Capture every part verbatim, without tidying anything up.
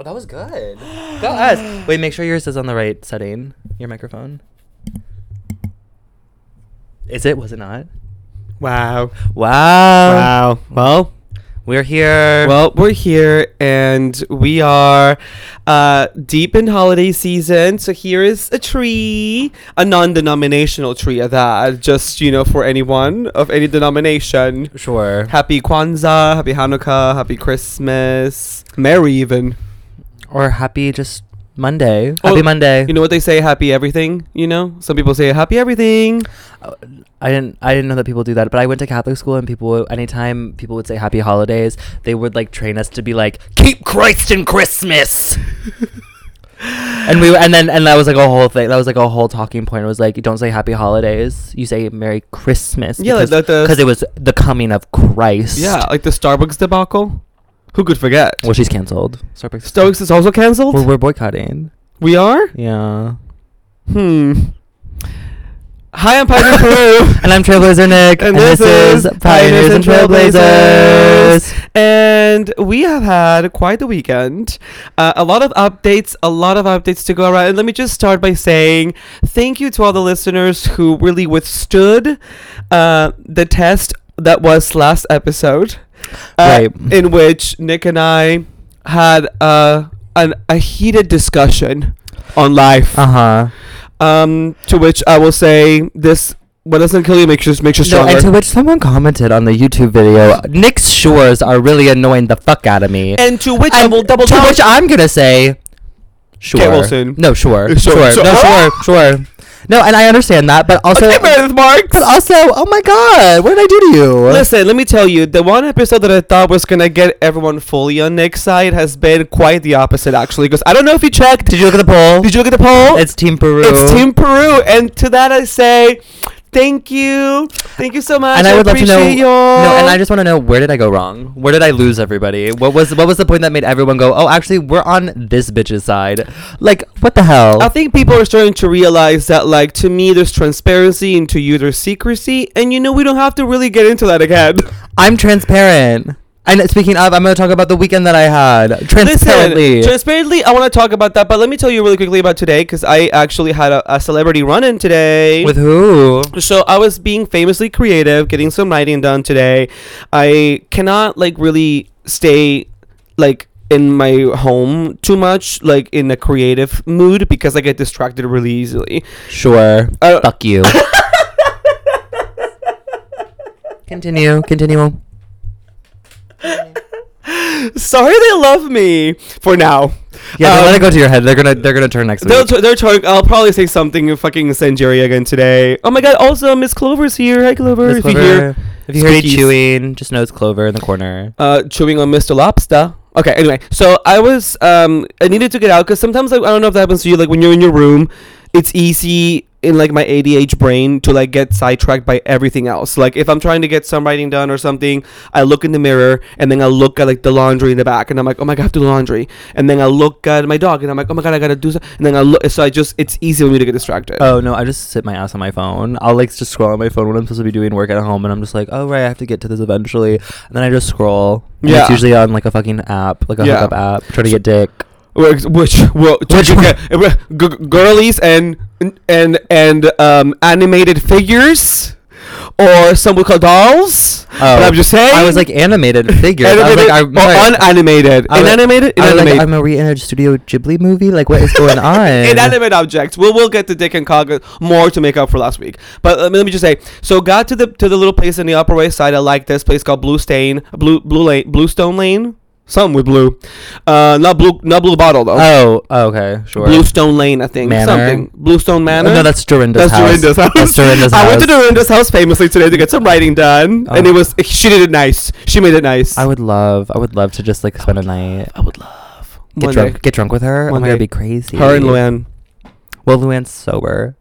Oh, that was good. Go us. Wait, make sure yours is on the right setting. Your microphone. Is it? Was it not? Wow. Wow. Wow. Well, we're here. Well, we're here, and we are uh, deep in holiday season. So here is a tree, a non-denominational tree at that, just, you know, for anyone of any denomination. Sure. Happy Kwanzaa, happy Hanukkah, happy Christmas, Merry even. Or happy just Monday. Oh, happy Monday. You know what they say? Happy everything. You know, some people say happy everything. Uh, I didn't. I didn't know that people do that. But I went to Catholic school, and people, anytime people would say happy holidays, they would like train us to be like, keep Christ in Christmas. and we and then and that was like a whole thing. That was like a whole talking point. It was like, you don't say happy holidays. You say Merry Christmas. Yeah, because like the, the, it was the coming of Christ. Yeah, like the Starbucks debacle. Who could forget? Well, she's canceled. Starbucks, Starbucks is also canceled? We're, we're boycotting. We are? Yeah. Hmm. Hi, I'm Pioneer Peru. And I'm Trailblazer Nick. And, and this, this is Pioneers, Pioneers and Trailblazers. Trailblazers. And we have had quite the weekend. Uh, a lot of updates, a lot of updates to go around. And let me just start by saying thank you to all the listeners who really withstood uh, the test that was last episode. Uh, right. In which Nick and I had uh, an, a heated discussion on life. Uh huh. Um, to which I will say this: what doesn't kill you makes you makes you stronger. No, and to which someone commented on the YouTube video, Nick's shores are really annoying the fuck out of me. And to which I will double down. To which I'm gonna say, sure. No, sure, sure, sure. sure. No, sure, sure. No, and I understand that, but also... Okay, Meredith Marks! But also, oh my god, what did I do to you? Listen, let me tell you, the one episode that I thought was going to get everyone fully on Nick's side has been quite the opposite, actually, because I don't know if you checked... Did you look at the poll? Did you look at the poll? It's Team Peru. It's Team Peru, and to that I say... Thank you. Thank you so much. And I would I love to know. Y'all. No, and I just want to know, where did I go wrong? Where did I lose everybody? What was what was the point that made everyone go, oh, actually, we're on this bitch's side? Like, what the hell? I think people are starting to realize that, like, to me, there's transparency, and to you, there's secrecy. And, you know, we don't have to really get into that again. I'm transparent. And speaking of, I'm going to talk about the weekend that I had. Transparently. Listen, transparently, I want to talk about that. But let me tell you really quickly about today, because I actually had a, a celebrity run-in today. With who? So I was being famously creative, getting some writing done today. I cannot, like, really stay, like... in my home too much, like in a creative mood, because I get distracted really easily. Sure. Uh, fuck you. continue continue Sorry, they love me for now. Yeah, don't um, let it go to your head. They're gonna, they're gonna turn next they'll week. T- they're turning. I'll probably say something in fucking Sanjeria again today. Oh my god! Also, Miss Clover's here. Hi, Clover. Miss Clover. If you hear, if you hear chewing, just know it's Clover in the corner. Uh, chewing on Mister Lobster. Okay. Anyway, so I was um, I needed to get out because sometimes, like, I don't know if that happens to you. Like when you're in your room, it's easy in like my A D H D brain to like get sidetracked by everything else. Like if I'm trying to get some writing done or something, I look in the mirror and then I look at like the laundry in the back and I'm like, oh my god, I have to do laundry. And then I look at my dog and I'm like, oh my god, I gotta do something. And then I look, so I just, it's easy for me to get distracted. Oh no, I just sit my ass on my phone. I'll like just scroll on my phone when I'm supposed to be doing work at home and I'm just like, oh right, I have to get to this eventually. And then I just scroll. And yeah. It's usually on like a fucking app, like a yeah. hookup app, trying to get dick. Which, which, well, which g- girlies and and and um, animated figures, or some would call dolls. Oh, but I'm just saying. I was like animated figures. Animated I was like, I, or unanimated. I was, Inanimated. I was Inanimate. Like, I'm a re-imaged Studio Ghibli movie. Like, what is going on? Inanimate objects. We'll we'll get to dick and cock more to make up for last week. But um, let me just say. So got to the to the little place in the Upper West Side. I like this place called Blue Stain, Blue Blue Lane, Blue Stone Lane. Something with blue. Uh, not blue not blue bottle, though. Oh, okay, sure. Blue Stone Lane, I think. Manor? Something. Blue Stone Manor? Oh, no, that's Dorinda's that's house. Dorinda's house. That's Dorinda's house. I went to Dorinda's house famously today to get some writing done. Oh. And it was, she did it nice. She made it nice. I would love, I would love to just, like, spend a night. Love, I would love. Get One drunk day. Get drunk with her? One oh, my God, it'd be crazy. Her and Luann. Well, Luann's sober.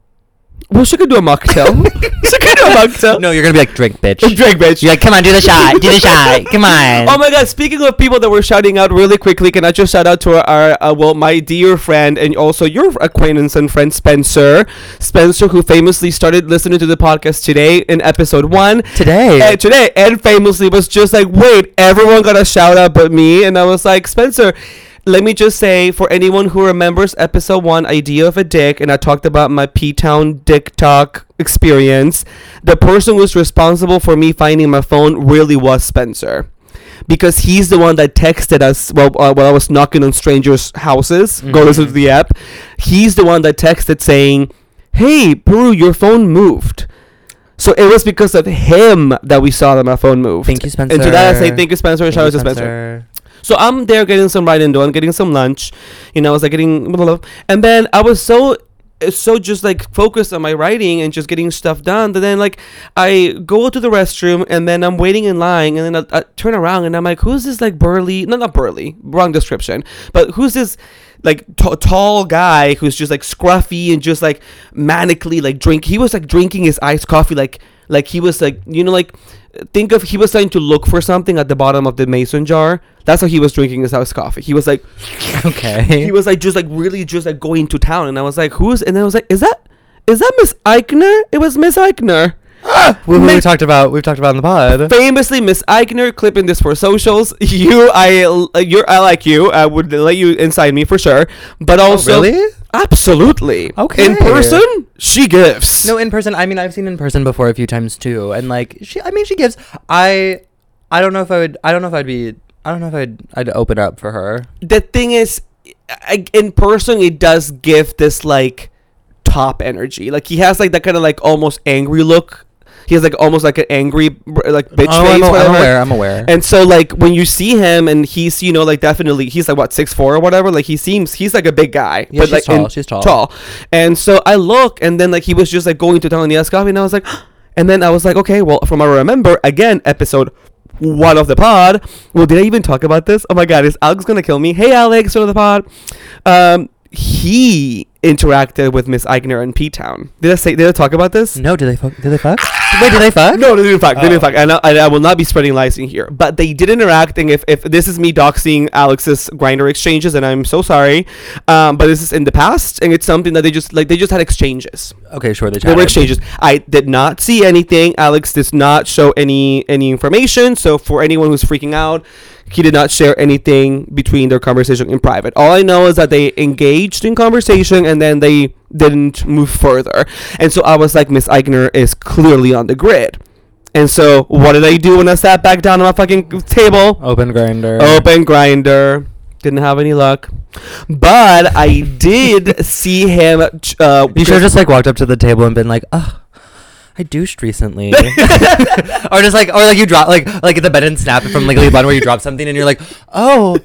Well, she could do a mocktail. She could do a mocktail. No, you're going to be like, drink, bitch. Drink, bitch. You're like, come on, do the shot. Do the shot. Come on. Oh, my God. Speaking of people that we're shouting out really quickly, can I just shout out to our, uh, well, my dear friend and also your acquaintance and friend, Spencer. Spencer, who famously started listening to the podcast today in episode one. Today. And today. And famously was just like, wait, everyone got a shout out but me. And I was like, Spencer... let me just say, for anyone who remembers episode one, Idea of a Dick, and I talked about my P-Town Dick Talk experience, the person who was responsible for me finding my phone really was Spencer. Because he's the one that texted us while, uh, while I was knocking on strangers' houses. Mm-hmm. Go listen to the app. He's the one that texted saying, hey, Peru, your phone moved. So it was because of him that we saw that my phone moved. Thank you, Spencer. And to that I say, thank you, Spencer, and shout out to Spencer. So I'm there getting some ride and do. I'm getting some lunch. You know, I was like getting... Blah, blah, blah. And then I was so... so just like focused on my writing and just getting stuff done that then like I go to the restroom and then I'm waiting in line and then I, I turn around and I'm like, who's this like burly, no not burly, wrong description, but who's this like t- tall guy who's just like scruffy and just like manically like drink, he was like drinking his iced coffee like like he was like, you know, like think of, he was trying to look for something at the bottom of the mason jar. That's how he was drinking his house coffee. He was like, okay. He was like, just like really just like going to town. And I was like, who's, and I was like, is that, is that Miss Eichner? It was Miss Eichner. Ah, we, we, we talked about, we've talked about in the pod. Famously, Miss Eichner, clipping this for socials. You, I, you're, I like you. I would let you inside me for sure. But also. Oh, really? Absolutely. Okay. In person, she gives. No, in person. I mean, I've seen in person before a few times too, and like she, I mean, she gives. I, I don't know if I would. I don't know if I'd be. I don't know if I'd. I'd open up for her. The thing is, I, in person, it does give this like top energy. Like he has like that kind of like almost angry look. He has like almost like an angry like bitch oh, face. I'm, whatever. I'm aware. I'm aware. And so like when you see him and he's, you know, like definitely he's like what six four or whatever. Like he seems he's like a big guy. Yeah, but she's like tall. In, she's tall. Tall. And so I look and then like he was just like going to town on the ice coffee and I was like, and then I was like, okay, well from what I remember again episode one of the pod. Well, did I even talk about this? Oh my God, is Alex gonna kill me? Hey Alex, one of the pod. Um. He interacted with Miss Eichner in P-Town. Did I say? Did I talk about this? No. Did they fuck? Did they fuck? Wait, did they fuck? No, they didn't fuck. Oh. They didn't fuck. And I, I, I will not be spreading lies in here. But they did interact. And if, if this is me doxing Alex's Grindr exchanges, and I'm so sorry, um, but this is in the past, and it's something that they just like. They just had exchanges. Okay, sure. They, they were exchanges. I did not see anything. Alex did not show any any information. So for anyone who's freaking out. He did not share anything between their conversation in private. All I know is that they engaged in conversation and then they didn't move further. And so I was like, Miss Eichner is clearly on the grid. And so what did I do when I sat back down on my fucking table? Open Grindr. Open Grindr. Didn't have any luck. But I did see him. Uh, you should have just like walked up to the table and been like, ugh. I douched recently. Or just like, or like you drop, like, like the bed and snap from like Lebon where you drop something and you're like, oh,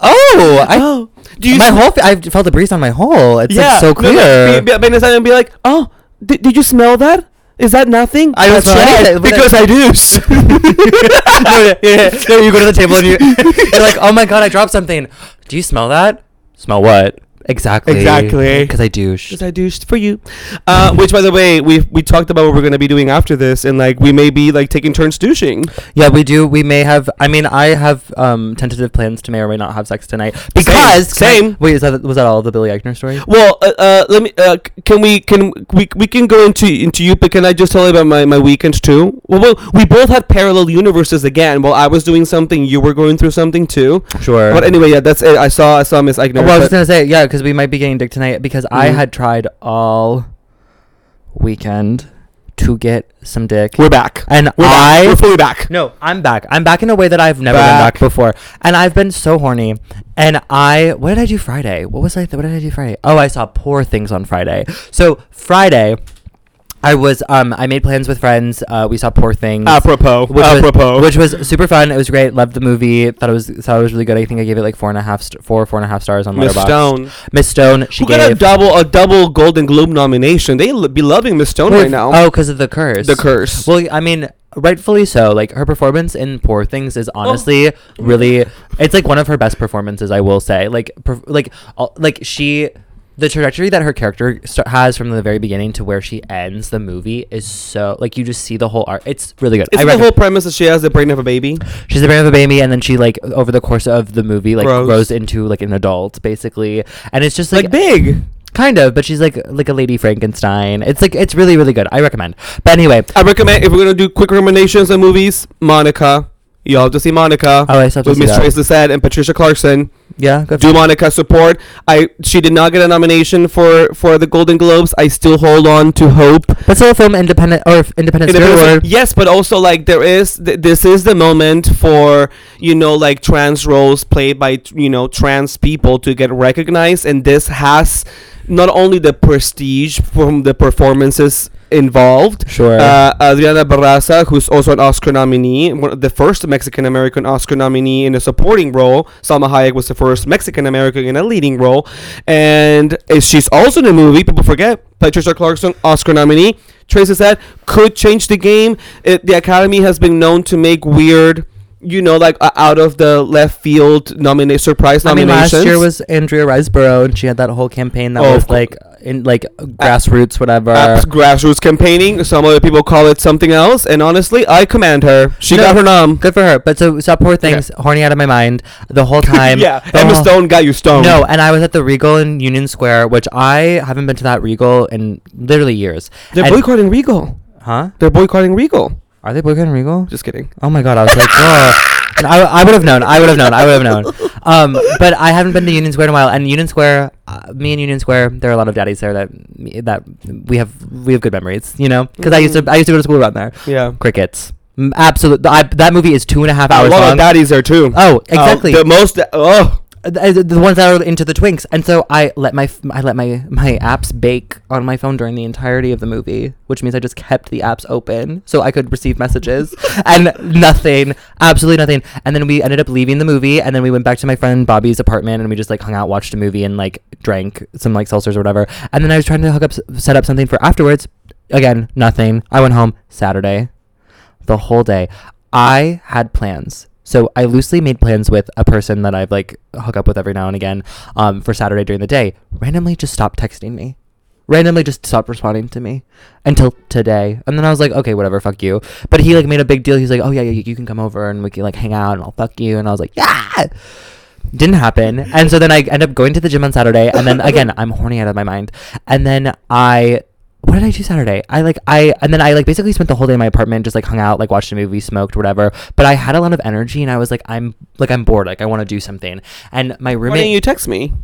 oh, I, oh, do you my sm- whole, f- I felt the breeze on my hole. It's yeah, like so clear. No, like, be, be, be, be like, oh, did, did you smell that? Is that nothing? I was right. Because I, I douched. no, yeah, yeah. No, you go to the table and you, you're like, oh my God, I dropped something. Do you smell that? Smell what? Exactly. Exactly. Because I douched. Because I douched for you. Uh, which, by the way, we we talked about what we're going to be doing after this. And, like, we may be, like, taking turns douching. Yeah, we do. We may have... I mean, I have um, tentative plans to may or may not have sex tonight. Because... Same. Same. Wait, is that, was that all the Billy Eichner story? Well, uh, uh, let me... Uh, can we... Can we we can go into into you, but can I just tell you about my, my weekend, too? Well, well, we both had parallel universes again. While I was doing something, you were going through something, too. Sure. But anyway, yeah, that's it. I saw I saw Miss Eichner. Well, I was going to say, yeah, because we might be getting dick tonight because mm-hmm. I had tried all weekend to get some dick. We're back. And We're I... Back. We're fully back. No, I'm back. I'm back in a way that I've never back. been back before. And I've been so horny. And I... What did I do Friday? What was I... Th- what did I do Friday? Oh, I saw Poor Things on Friday. So, Friday... I was, um, I made plans with friends. Uh, we saw Poor Things. Apropos. Which Apropos. Was, which was super fun. It was great. Loved the movie. Thought it was, thought it was really good. I think I gave it like four and a half, st- four, four and a half stars on Letterboxd. Miss Stone. Miss Stone. She Who gave. got a double, a double Golden Globe nomination. They l- be loving Miss Stone with, right now. Oh, because of The Curse. The Curse. Well, I mean, rightfully so. Like, her performance in Poor Things is honestly oh. really, it's like one of her best performances, I will say. Like, per- like, uh, like she... The trajectory that her character st- has from the very beginning to where she ends the movie is so... Like, you just see the whole arc. It's really good. It's the whole premise that she has the brain of a baby? She's the brain of a baby, and then she, like, over the course of the movie, like, grows, grows into, like, an adult, basically. And it's just, like... Like, big! Kind of, but she's, like, like a Lady Frankenstein. It's, like, it's really, really good. I recommend. But anyway... I recommend, if we're going to do quick recommendations on movies, Monica... Y'all have to see Monica. Oh, I have to with see Miss Trace Lissette and Patricia Clarkson. Yeah, good. Do Monica support? I she did not get a nomination for, for the Golden Globes. I still hold on to hope. But still, from independent or independent spirit. Yes, but also like there is th- this is the moment for you know like trans roles played by you know trans people to get recognized, and this has not only the prestige from the performances involved. Sure. Uh, Adriana Barraza, who's also an Oscar nominee, the first Mexican-American Oscar nominee in a supporting role. Salma Hayek was the first Mexican-American in a leading role. And she's also in a movie, people forget, Patricia Clarkson, Oscar nominee. Trace Lissette could change the game. It, the Academy has been known to make weird, you know, like uh, out of the left field nominate surprise I mean, nominations. Last year was Andrea Riseborough, and she had that whole campaign that oh, was like in like grassroots, whatever. Uh, grassroots campaigning. Some other people call it something else. And honestly, I commend her. She no, got her nom. Good for her. But so, so Poor Things, okay. Horny out of my mind the whole time. Yeah, Emma whole, Stone got you stoned. No, and I was at the Regal in Union Square, which I haven't been to that Regal in literally years. They're and boycotting Regal. Huh? They're boycotting Regal. Are they boycotting Regal? Just kidding. Oh my god, I was like, oh. And I, I would have known. I would have known. I would have known. Um, but I haven't been to Union Square in a while. And Union Square, uh, me and Union Square, there are a lot of daddies there that that we have we have good memories, you know? Because mm. I used to I used to go to school around there. Yeah. Crickets. Absolutely. I, that movie is two and a half hours long. A lot long. of daddies there too. Oh, exactly. Uh, the most. Oh. The, the ones that are into the twinks. And so I let my f- I let my, my apps bake on my phone during the entirety of the movie, which means I just kept the apps open so I could receive messages and nothing, absolutely nothing. And then we ended up leaving the movie, and then we went back to my friend Bobby's apartment, and we just like hung out, watched a movie, and like drank some like seltzers or whatever. And then I was trying to hook up, set up something for afterwards. Again, nothing. I went home Saturday, the whole day. I had plans. So I loosely made plans with a person that I've like hook up with every now and again um, for Saturday during the day. Randomly just stopped texting me. Randomly just stopped responding to me until today. And then I was like, okay, whatever, fuck you. But he like made a big deal. He's like, oh yeah, yeah, you can come over and we can like hang out and I'll fuck you. And I was like, yeah. Didn't happen. And so then I end up going to the gym on Saturday. And then again, I'm horny out of my mind. And then I... What did I do Saturday? I like I and then I like basically spent the whole day in my apartment, just like hung out, like watched a movie, smoked, whatever. But I had a lot of energy, and I was like, I'm like I'm bored, like I want to do something. And my roommate, why didn't you text me?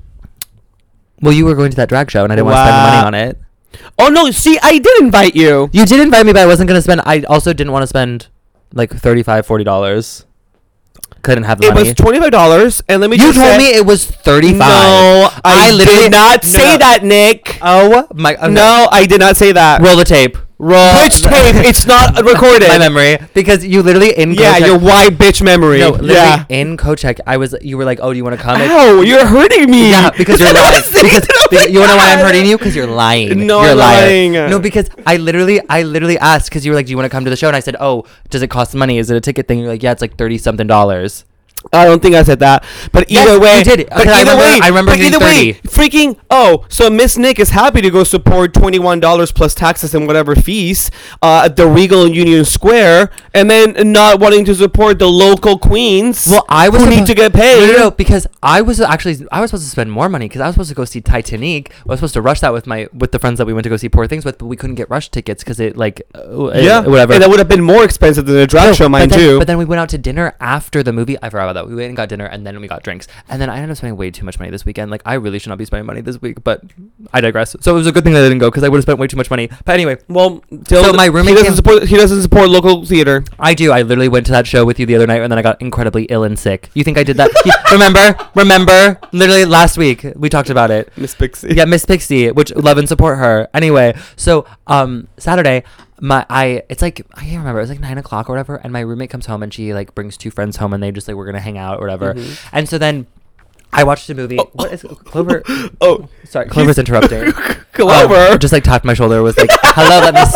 Well, you were going to that drag show, and I didn't wow. want to spend money on it. Oh no! See, I did invite you. You did invite me, but I wasn't gonna spend. I also didn't want to spend like thirty-five, forty dollars. Couldn't have the it money. It was twenty-five dollars, and let me you just told say, me it was thirty-five dollars. No, I, I literally did not say no. that, Nick. Oh my! Okay. No, I did not say that. Roll the tape. Roll. Which tape? It's not recorded. My memory, because you literally in yeah Kochek, your why bitch memory. No, literally yeah. in Kochek, I was. You were like, oh, do you want to come? Oh, you're hurting me. Yeah, because you're lying. Because, because you want to know why I'm hurting you? Because you're lying. No, you're lying. No, because I literally, I literally asked because you were like, do you want to come to the show? And I said, oh, does it cost money? Is it a ticket thing? You're like, yeah, it's like thirty something dollars. I don't think I said that, but either yes, way, you did. But either I remember, way, I remember but either thirty. Way, freaking oh, so Miss Nick is happy to go support twenty-one dollars plus taxes and whatever fees uh, at the Regal in Union Square, and then not wanting to support the local queens. Well, I was who suppo- need to get paid. No, no, no, because I was actually I was supposed to spend more money because I was supposed to go see Titanic. I was supposed to rush that with my with the friends that we went to go see Poor Things with, but we couldn't get rush tickets because it like uh, yeah whatever. And that would have been more expensive than a drag no, show, mine but then, too. But then we went out to dinner after the movie. I forgot. That we went and got dinner, and then we got drinks, and then I ended up spending way too much money this weekend. Like I really should not be spending money this week, but I digress. So it was a good thing that I didn't go because I would have spent way too much money. But anyway, well, so my roommate he doesn't came, support he doesn't support local theater. I do. I literally went to that show with you the other night, and then I got incredibly ill and sick. You think I did that? you, remember? Remember? Literally last week we talked about it. Miss Pixie. Yeah, Miss Pixie. Which love and support her. Anyway, so um Saturday. My I it's like I can't remember, it was like nine o'clock or whatever, and my roommate comes home and she like brings two friends home and they just like we're gonna hang out or whatever. Mm-hmm. And so then I watched a movie. Oh, what is Clover Oh sorry, Clover's interrupting. Clover um, just like tapped my shoulder, was like, hello, let me s-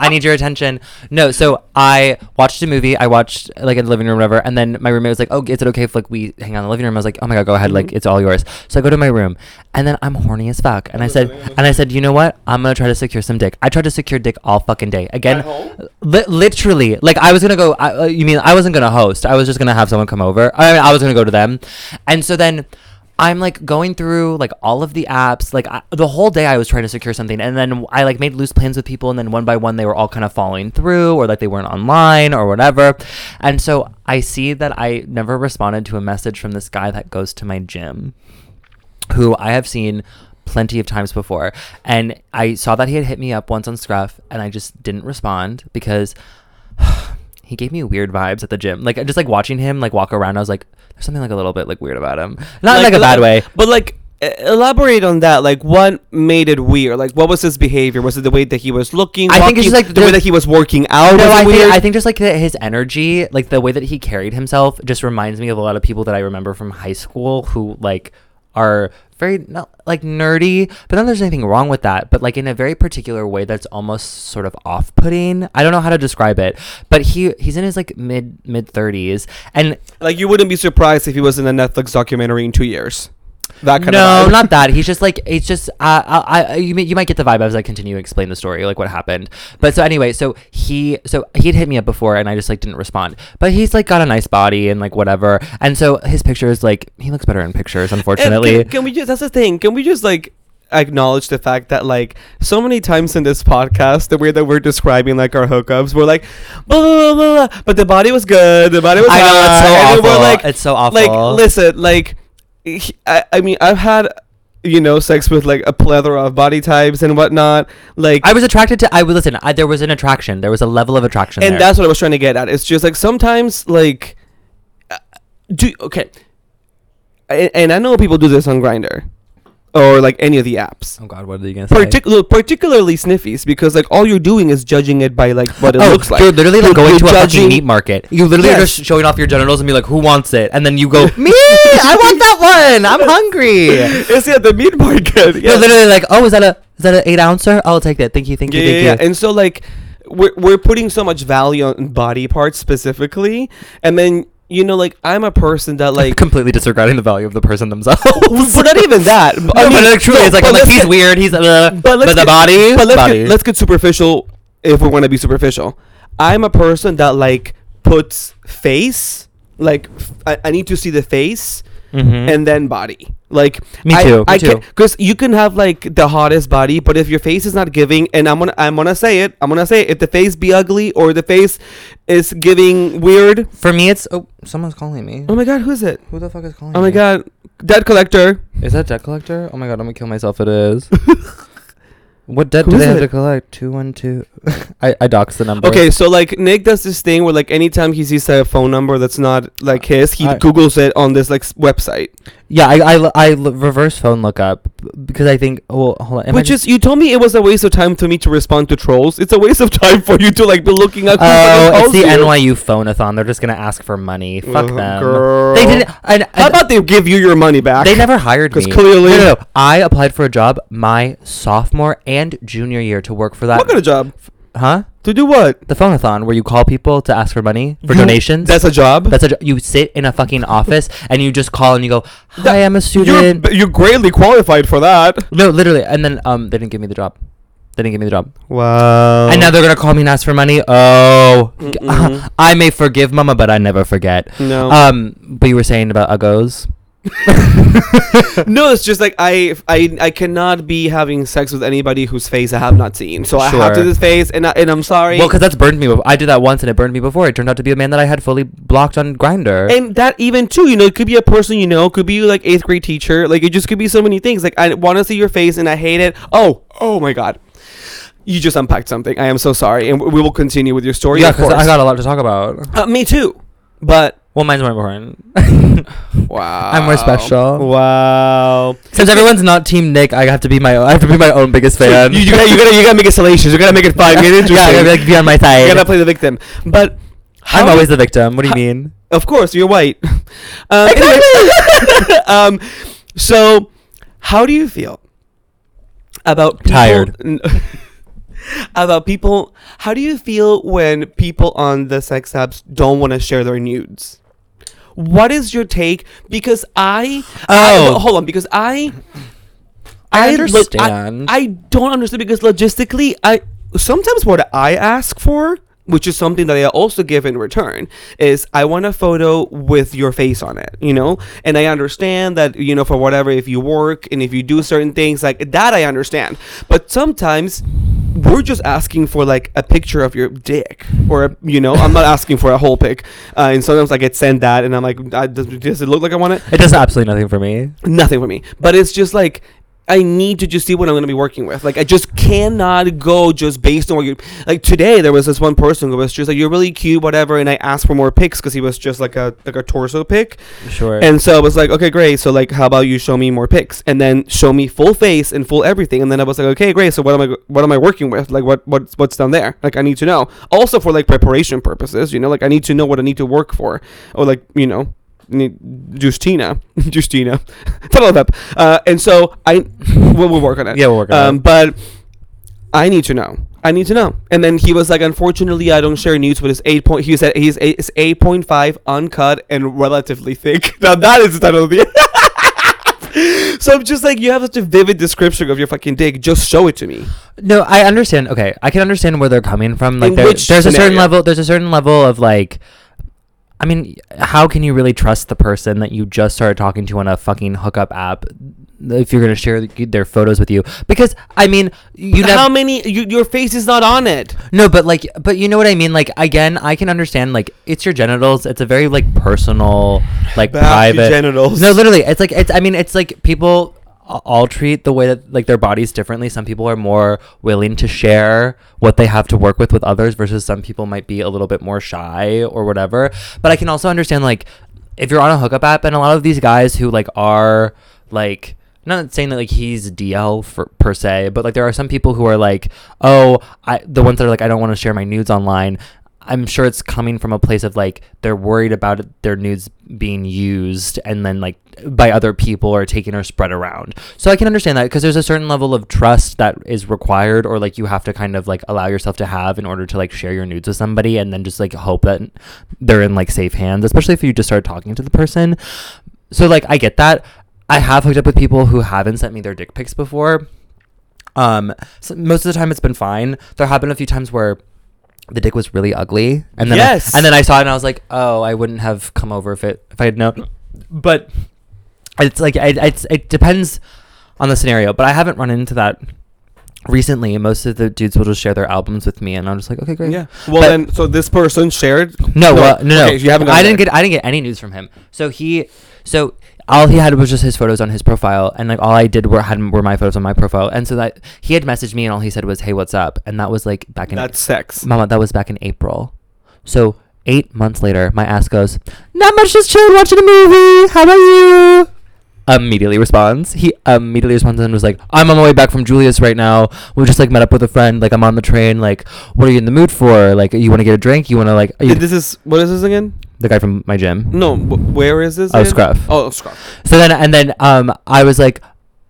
I need your attention. No, so I watched a movie, I watched like in the living room or whatever, and then my roommate was like, oh, is it okay if like we hang out in the living room? I was like, oh my god, go ahead, mm-hmm. like it's all yours. So I go to my room. And then I'm horny as fuck. And I said, and I said, you know what? I'm going to try to secure some dick. I tried to secure dick all fucking day. Again, li- literally. Like, I was going to go, I, uh, you mean, I wasn't going to host. I was just going to have someone come over. I mean, I was going to go to them. And so then I'm like going through like all of the apps, like I, the whole day I was trying to secure something, and then I like made loose plans with people, and then one by one they were all kind of falling through, or like they weren't online or whatever. And so I see that I never responded to a message from this guy that goes to my gym, who I have seen plenty of times before, and I saw that he had hit me up once on Scruff, and I just didn't respond because he gave me weird vibes at the gym. Like, just like watching him like walk around, I was like, there's something like a little bit like weird about him. Not like, in like a bad way, but like elaborate on that. Like, what made it weird? Like, what was his behavior? Was it the way that he was looking? I walking, think it's just like the way that he was working out. No, was I, weird? Think, I think just like that his energy, like the way that he carried himself, just reminds me of a lot of people that I remember from high school who like are very not, like nerdy, but not there's anything wrong with that, but like in a very particular way that's almost sort of off-putting. I don't know how to describe it, but he he's in his like mid mid thirties, and like you wouldn't be surprised if he was in a Netflix documentary in two years, that kind no, of no not that he's just like it's just uh, I, I you, may, you might get the vibe as I continue to explain the story, like what happened. But so anyway, so he so he'd hit me up before and I just like didn't respond, but he's like got a nice body and like whatever, and so his pictures, like he looks better in pictures, unfortunately. Can, can we just that's the thing can we just like acknowledge the fact that like so many times in this podcast, the way that we're describing like our hookups, we're like blah blah blah, blah but the body was good, the body was I high, know, it's so awful. Like, it's so awful. Like, listen, like He, I, I mean, I've had, you know, sex with like a plethora of body types and whatnot. Like, I was attracted to. I would listen. I, there was an attraction. There was a level of attraction, and there. That's what I was trying to get at. It's just like sometimes, like, do okay, and, and I know people do this on Grindr or like any of the apps. Oh God, what are you gonna say? Partic- particularly sniffies, because like all you're doing is judging it by like what it oh, looks like. You're literally like, you're going you're to judging- a fucking meat market. You literally yes. are just showing off your genitals and be like, who wants it? And then you go, me! I want that one! I'm hungry! It's at yeah, the meat market. Yes. You're literally like, oh, is that a is that an eight ouncer? I'll take that. Thank you, thank you, yeah, thank yeah, you. Yeah. And so like we're we're putting so much value on body parts specifically, and then you know, like, I'm a person that, like... completely disregarding the value of the person themselves. But not even that. I no, mean, but like, truly, no, it's like, I'm like he's get, weird, he's... Uh, but, but the get, body... But let's, body. Get, let's get superficial if we want to be superficial. I'm a person that, like, puts face. Like, I, I need to see the face. Mm-hmm. And then body. Like, me too. I, I me too. Because you can have, like, the hottest body, but if your face is not giving... And I'm gonna, I'm gonna say it. I'm gonna say it. If the face be ugly or the face is giving weird... For me, it's... Oh. Someone's calling me. Oh my God, who is it? Who the fuck is calling me? Oh my me? God, debt collector. Is that debt collector? Oh my God, I'm gonna kill myself. It is. What debt Who's do they it? Have to collect? two one two I I dox the number. Okay, so like Nick does this thing where like anytime he sees a phone number that's not like his, he I, Googles it on this like website. Yeah, I I, I reverse phone lookup because I think oh hold on. Which is you told me it was a waste of time for me to respond to trolls. It's a waste of time for you to like be looking up. Oh, it's the N Y U phone-a-thon. They're just gonna ask for money. Fuck uh, them. Girl. They didn't. And, and how about they give you your money back? They never hired me. Because clearly, no, no, no. I applied for a job my sophomore and And junior year to work for that. What kind of job? Huh? To do what? The phone-a-thon, where you call people to ask for money for you, donations. That's a job. That's a jo- you sit in a fucking office and you just call and you go, "Hi, that, I'm a student." You're, you're greatly qualified for that. No, literally. And then um, they didn't give me the job. They didn't give me the job. Wow. And now they're gonna call me and ask for money. Oh, uh, I may forgive Mama, but I never forget. No. Um, but you were saying about uggos. No, it's just like I, I I cannot be having sex with anybody whose face I have not seen. So sure. I have to this face, and I, and I'm sorry. Well, because that's burned me. I did that once, and it burned me before. It turned out to be a man that I had fully blocked on Grindr, and that even too, you know, it could be a person you know, it could be like eighth grade teacher, like it just could be so many things. Like I want to see your face, and I hate it. Oh, oh my God. You just unpacked something. I am so sorry, and we will continue with your story. Yeah, because I got a lot to talk about. Uh, me too, but. Well, mine's more important. Wow. I'm more special. Wow. Since everyone's not Team Nick, I have to be my own, I have to be my own biggest fan. you, you, gotta, you gotta you gotta make it salacious. You gotta make it fun. Get interesting. Yeah, I gotta like, be on my side. You gotta play the victim. But I'm do, always the victim. What do you how, mean? Of course, you're white. Um, anyway, um so how do you feel about people, tired? N- about people, how do you feel when people on the sex apps don't want to share their nudes? What is your take? Because I... Oh. I, hold on. Because I... I, I understand. Lo- I, I don't understand because logistically, I sometimes what I ask for, which is something that I also give in return, is I want a photo with your face on it, you know? And I understand that, you know, for whatever, if you work and if you do certain things like that, I understand. But sometimes we're just asking for like a picture of your dick, or a, you know, I'm not asking for a whole pic. Uh, and sometimes I get sent that and I'm like, does, does it look like I want it? It does absolutely nothing for me. Nothing for me. But it's just like, I need to just see what I'm going to be working with. Like, I just cannot go just based on what you... Like, today, there was this one person who was just like, you're really cute, whatever. And I asked for more pics because he was just like a like a torso pic. Sure. And so I was like, okay, great. So, like, how about you show me more pics? And then show me full face and full everything. And then I was like, okay, great. So what am I what am I working with? Like, what what's, what's down there? Like, I need to know. Also for, like, preparation purposes, you know? Like, I need to know what I need to work for. Or, like, you know... Justina Justina follow up uh and so I we'll, we'll work on it yeah we'll work on um, it but I need to know I need to know and then he was like, unfortunately I don't share nudes, but it's eight point he said he's eight, it's eight point five uncut and relatively thick. Now that is the title of the so I'm just like, you have such a vivid description of your fucking dick, just show it to me. No, I understand. Okay, I can understand where they're coming from. Like, there, there's scenario? a certain level there's a certain level of like, I mean, how can you really trust the person that you just started talking to on a fucking hookup app if you're going to share their photos with you? Because, I mean, you know... How many... You, your face is not on it. No, but, like... But you know what I mean? Like, again, I can understand, like, it's your genitals. It's a very, like, personal, like, Back private... genitals. No, literally. It's, like... it's. I mean, it's, like, people... all treat the way that like their bodies differently. Some people are more willing to share what they have to work with with others versus some people might be a little bit more shy or whatever. But I can also understand, like, if you're on a hookup app, and a lot of these guys who like are like, not saying that like he's D L for, per se, but like there are some people who are like, oh, I the ones that are like, I don't want to share my nudes online. I'm sure it's coming from a place of like they're worried about their nudes being used and then like by other people or taken or spread around. So I can understand that, because there's a certain level of trust that is required, or like you have to kind of like allow yourself to have in order to like share your nudes with somebody, and then just like hope that they're in like safe hands, especially if you just start talking to the person. So like I get that. I have hooked up with people who haven't sent me their dick pics before. Um, so most of the time it's been fine. There have been a few times where the dick was really ugly, and then yes. I, and then I saw it and I was like, oh, I wouldn't have come over if it if I had known. But it's like it, it's, it depends on the scenario, but I haven't run into that recently. Most of the dudes will just share their albums with me, and I'm just like, okay, great. Yeah. Well, but, then so this person shared. No, no, uh, no. Okay, you haven't I didn't there. get I didn't get any news from him. So he so. all he had was just his photos on his profile, and like all I did were had were my photos on my profile, and so that he had messaged me, and all he said was, "Hey, what's up?" And that was like back in that's sex, Mama. That was back in April, so eight months later, my ass goes, "Not much, just chill, watching a movie. How about you?" Immediately responds. He immediately responds and was like, "I'm on my way back from Julius right now. We just like met up with a friend. Like I'm on the train. Like, what are you in the mood for? Like, you want to get a drink? You want to like?" You this is what is this again? The guy from my gym. No, where is this? Oh, again? Scruff. Oh, Scruff. So then, and then, um, I was like,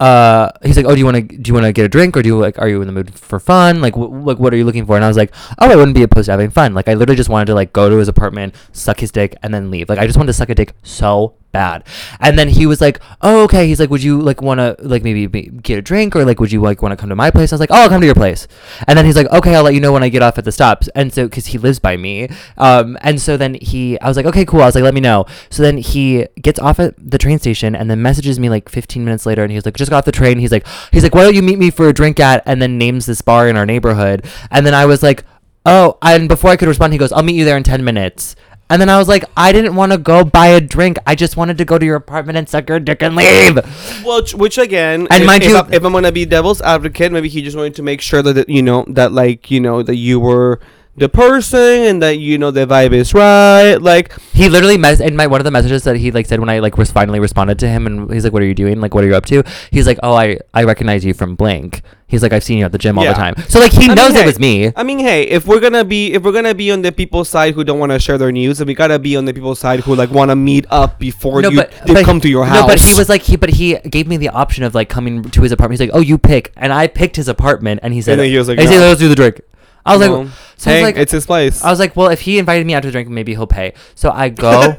uh, he's like, oh, do you want to, do you want to get a drink, or do you like, are you in the mood for fun? Like, wh- like, what are you looking for? And I was like, oh, I wouldn't be opposed to having fun. Like, I literally just wanted to like go to his apartment, suck his dick, and then leave. Like, I just wanted to suck a dick so bad. And then he was like, oh, okay. He's like, would you like want to like maybe be- get a drink, or like would you like want to come to my place? I was like, oh, I'll come to your place. And then he's like, okay, I'll let you know when I get off at the stops. And so, because he lives by me, um, and so then he, I was like, okay, cool. I was like, let me know. So then he gets off at the train station and then messages me like fifteen minutes later, and he was like, just got off the train. He's like, he's like, why don't you meet me for a drink at? And then names this bar in our neighborhood. And then I was like, oh. And before I could respond, he goes, I'll meet you there in ten minutes. And then I was like, I didn't want to go buy a drink. I just wanted to go to your apartment and suck your dick and leave. Which, which again, and if, mind if, you, I, if I'm going to be devil's advocate, maybe he just wanted to make sure that, you know, that like, you know, that you were the person and that, you know, the vibe is right. Like he literally mess in my, one of the messages that he like said when I like was finally responded to him, and he's like, what are you doing? Like, what are you up to? He's like, oh, I, I recognize you from Blink. He's like, I've seen you at the gym yeah. all the time. So like he I knows mean, it hey, was me. I mean, hey, if we're gonna be if we're gonna be on the people's side who don't want to share their news, then we gotta be on the people's side who like want to meet up before no, you but, they but come he, to your house. No, but he was like he but he gave me the option of like coming to his apartment. He's like, oh, you pick, and I picked his apartment, and he said, and then he was like, no. he said, let's do the drink. I was no. like, so hey, I was like, it's his place. I was like, well, if he invited me out to drink, maybe he'll pay. So I go,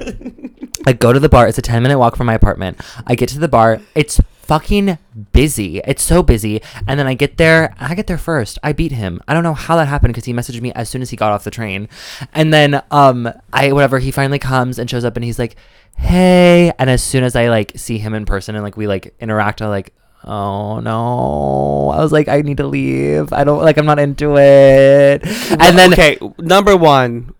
I go to the bar. It's a ten minute walk from my apartment. I get to the bar. It's fucking busy. It's so busy. And then I get there. I get there first. I beat him. I don't know how that happened because he messaged me as soon as he got off the train. And then um, I whatever. He finally comes and shows up and he's like, hey. And as soon as I like see him in person and like we like interact, I'm like, oh no. I was like, I need to leave. I don't like. I'm not into it. And well, then okay, number one.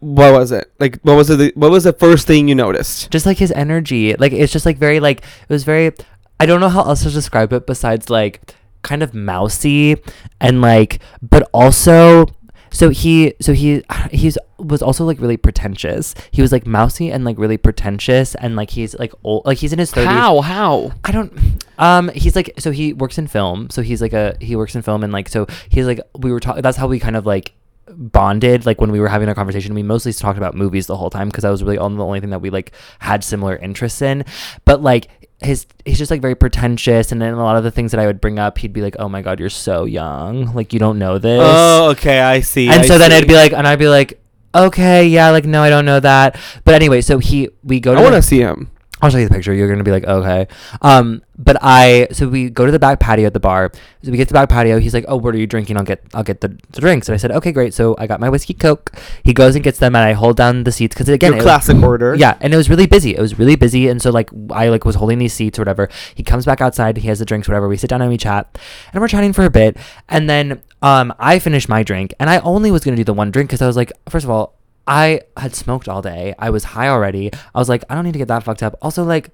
What was it like? What was it? What was the first thing you noticed? Just like his energy, like it's just like very like it was very. I don't know how else to describe it besides like kind of mousy and like, but also so he so he he's was also like really pretentious. He was like mousy and like really pretentious and like he's like old, like he's in his thirties. How how I don't. Um, he's like so he works in film, so he's like a he works in film and like so he's like we were talking. That's how we kind of like bonded, like when we were having our conversation we mostly talked about movies the whole time because I was really on the only thing that we like had similar interests in, but like his he's just like very pretentious and then a lot of the things that I would bring up he'd be like, oh my god, you're so young, like you don't know this. Oh okay, I see. And I so see. Then it'd be like and I'd be like okay yeah like no I don't know that, but anyway so he we go to I want to see him. I'll show you the picture. You're going to be like, okay. Um, but I, so we go to the back patio at the bar. So we get to the back patio. He's like, oh, what are you drinking? I'll get, I'll get the, the drinks. And I said, okay, great. So I got my whiskey Coke. He goes and gets them and I hold down the seats. Cause again, your classic was, order. Yeah. And it was really busy. It was really busy. And so like, I like was holding these seats or whatever. He comes back outside. He has the drinks, whatever. We sit down and we chat and we're chatting for a bit. And then, um, I finished my drink and I only was going to do the one drink. Cause I was like, first of all, I had smoked all day. I was high already. I was like, I don't need to get that fucked up. Also, like,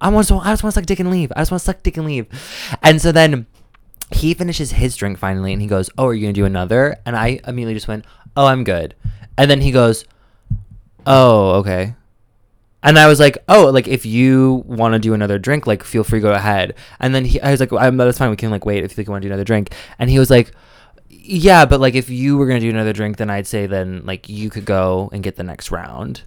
I want to. I just want to suck dick and leave. I just want to suck dick and leave. And so then he finishes his drink finally, and he goes, "Oh, are you gonna do another?" And I immediately just went, "Oh, I'm good." And then he goes, "Oh, okay." And I was like, oh, like, if you want to do another drink, like, feel free, go ahead. And then he, I was like, I'm, that's fine. We can like wait if you think you want to do another drink. And he was like, yeah, but like if you were gonna do another drink, then I'd say then like you could go and get the next round.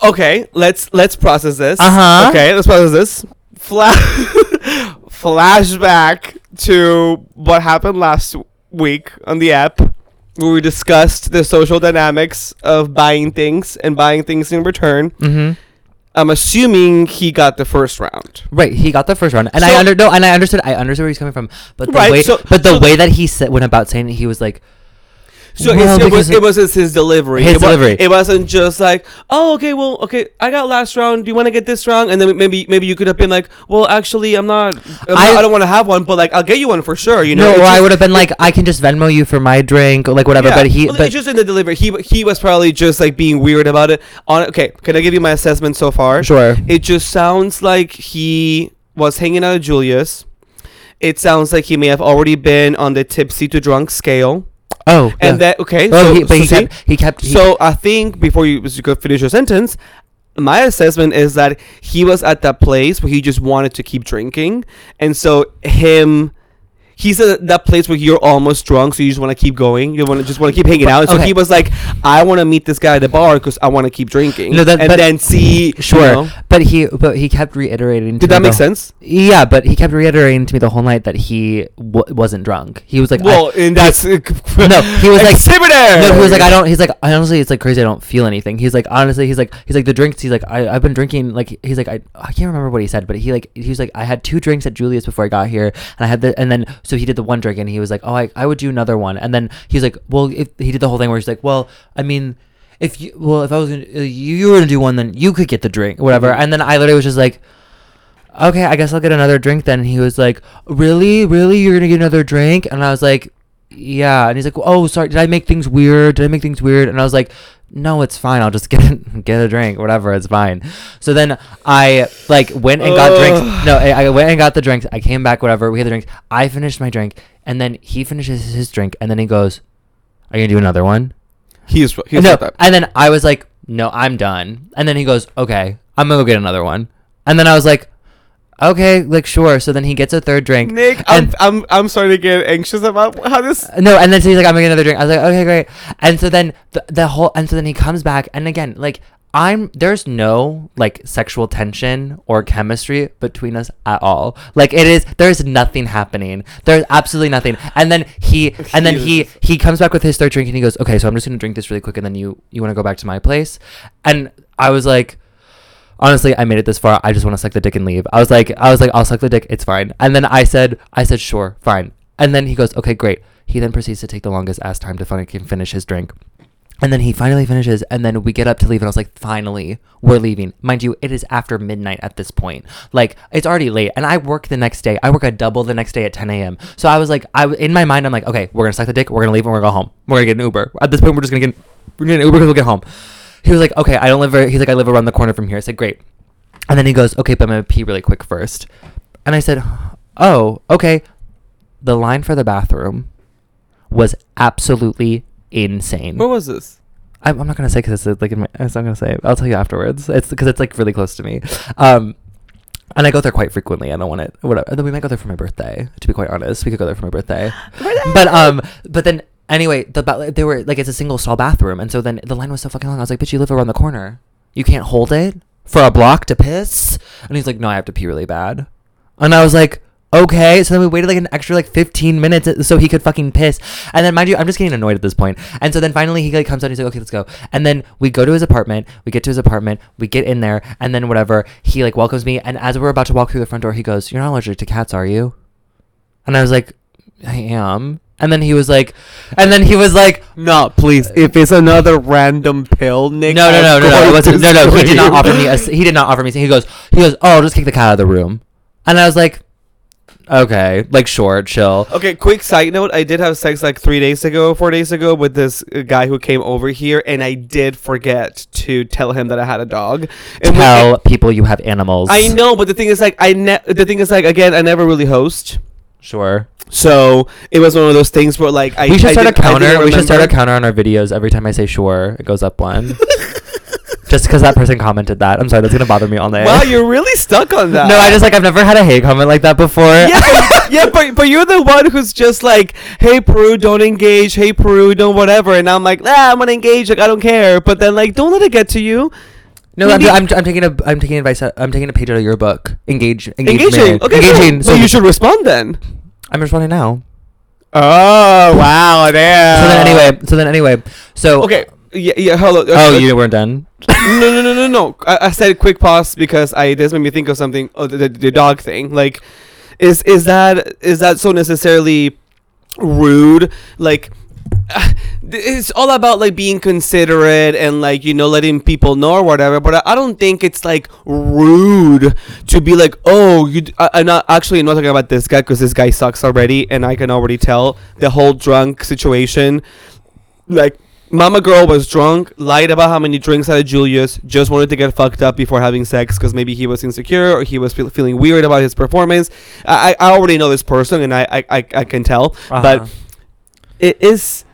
Okay, let's let's process this. Uh huh. Okay, let's process this. Flash flashback to what happened last week on the app, where we discussed the social dynamics of buying things and buying things in return. Mm-hmm. I'm assuming he got the first round. Right, he got the first round, and so, I under no, and I understood. I understood where he's coming from, but the right, way, so, but the so way the, that he said went about saying it, he was like, so well, it was it was his delivery. His it delivery. Was, it wasn't just like, oh, okay, well, okay, I got last round. Do you want to get this round? And then maybe maybe you could have been like, well, actually, I'm not. I'm I, not I don't want to have one, but like, I'll get you one for sure. You know, no, or just, I would have been it, like, I can just Venmo you for my drink, or like whatever. Yeah, but he, well, but it's just in the delivery. He he was probably just like being weird about it. On okay, can I give you my assessment so far? Sure. It just sounds like he was hanging out with Julius. It sounds like he may have already been on the tipsy to drunk scale. Oh, and yeah. that okay. Oh, so, he, but so he, see, kept, he kept. He so kept. I think before you, you could finish your sentence, my assessment is that he was at that place where he just wanted to keep drinking, and so him, he's at that place where you're almost drunk, so you just want to keep going. You want to just want to keep hanging but, out. And okay. So he was like, I want to meet this guy at the bar because I want to keep drinking. No, that, and but, then see, sure. You know, but he, but he kept reiterating. Did that make sense? Yeah, but he kept reiterating to me the whole night that he w- wasn't drunk. He was like, well, I, and that's he, no. He was like, no, he was like, I don't. He's like, honestly, it's like crazy. I don't feel anything. He's like, honestly, he's like, he's like the drinks. He's like, I, I've been drinking. Like, he's like, I, I can't remember what he said, but he like, he was like, I had two drinks at Julius before I got here, and I had the, and then. So he did the one drink and he was like, oh, I, I would do another one. And then he's like, well, if he did the whole thing where he's like, well, I mean, if you, well, if I was going to, you were going to do one, then you could get the drink, whatever. And then I literally was just like, okay, I guess I'll get another drink then. And he was like, really, really? You're going to get another drink? And I was like, yeah. And he's like, oh, sorry. Did I make things weird? Did I make things weird? And I was like, no, it's fine. I'll just get get a drink, whatever. It's fine. So then I like went and got drinks. No, I, I went and got the drinks. I came back, whatever. We had the drinks. I finished my drink, and then he finishes his drink, and then he goes, "Are you gonna do another one?" He is. He is no, that. And then I was like, "No, I'm done." And then he goes, "Okay, I'm gonna go get another one." And then I was like, okay, like sure. So then he gets a third drink. Nick, I'm, I'm I'm starting to get anxious about how this. No, and then so he's like, I'm gonna get another drink. I was like, okay, great. And so then the, the whole, and so then he comes back, and again, like I'm there's no like sexual tension or chemistry between us at all. Like it is, there's nothing happening. There's absolutely nothing. And then he, and then he he comes back with his third drink, and he goes, okay, so I'm just gonna drink this really quick, and then you you want to go back to my place, and I was like. honestly, I made it this far. I just want to suck the dick and leave. I was like, I was like, I'll suck the dick. It's fine. And then I said, I said, sure, fine. And then he goes, okay, great. He then proceeds to take the longest ass time to fucking finish his drink. And then he finally finishes, and then we get up to leave, and I was like, finally, we're leaving. Mind you, it is after midnight at this point. Like, it's already late, and I work the next day. I work a double the next day at ten a.m. So I was like, I in my mind, I'm like, okay, we're going to suck the dick, we're going to leave, and we're going to go home. We're going to get an Uber. At this point, we're just going to get we're gonna get an Uber because we'll get home. He was like, okay, I don't live very, he's like, I live around the corner from here. I said, great. And then he goes, okay, but I'm going to pee really quick first. And I said, oh, okay. The line for the bathroom was absolutely insane. What was this? I'm, I'm not gonna say because it's like in my. I'm not gonna say it. I'll tell you afterwards. It's because it's like really close to me, um, and I go there quite frequently. I don't want it. Whatever. We might go there for my birthday. To be quite honest, we could go there for my birthday. but um, but then anyway, the ba- they were like it's a single stall bathroom, and so then the line was so fucking long. I was like, bitch, you live around the corner. You can't hold it for a block to piss. And he's like, no, I have to pee really bad. And I was like, okay, so then we waited like an extra like fifteen minutes so he could fucking piss. And then mind you, I'm just getting annoyed at this point. And so then finally he like comes out and he's like, okay, let's go. And then we go to his apartment, we get to his apartment, we get in there, and then whatever, he like welcomes me. And as we're about to walk through the front door, he goes, you're not allergic to cats, are you? And I was like, I am. And then he was like, and then he was like, no, please, if it's another random pill, Nick. No, no, no, no, no, it wasn't, no, no, he did not offer me, a, he did not offer me. He goes, he goes, oh, I'll just kick the cat out of the room. And I was like, okay, like sure, chill. Okay, quick side note, I did have sex like three days ago four days ago with this guy who came over here, and I did forget to tell him that I had a dog. And tell we, people you have animals. I know, but the thing is like I ne- the thing is like again I never really host. Sure. So it was one of those things where like I we should I start did, a counter we should start a counter on our videos. Every time I say sure, it goes up one. Just because that person commented that. I'm sorry, that's going to bother me all day. Wow, you're really stuck on that. No, I just, like, I've never had a hey comment like that before. Yeah, but, yeah, but, but you're the one who's just like, hey, Peru, don't engage. Hey, Peru, don't whatever. And I'm like, ah, I'm going to engage. Like, I don't care. But then, like, don't let it get to you. No, I'm, I'm I'm taking a I'm taking advice. I'm taking a page out of your book. Engage. Engage engaging. Okay, engaging. So, so you should respond then. I'm responding now. Oh, wow, damn. So then anyway, so then anyway, so. Okay. Yeah, yeah, hello. Okay. Oh, you weren't done? no, no, no, no, no. I, I said quick pause because I this made me think of something. Oh, the, the, the dog thing. Like, is is that is that so necessarily rude? Like, it's all about like being considerate and like, you know, letting people know or whatever. But I don't think it's like rude to be like, oh, you. I, I'm not actually I'm not talking about this guy because this guy sucks already, and I can already tell the whole drunk situation, like. Mama girl was drunk, lied about how many drinks out of Julius, just wanted to get fucked up before having sex because maybe he was insecure or he was feel- feeling weird about his performance. I, I already know this person and I, I, I can tell. Uh-huh. But it is...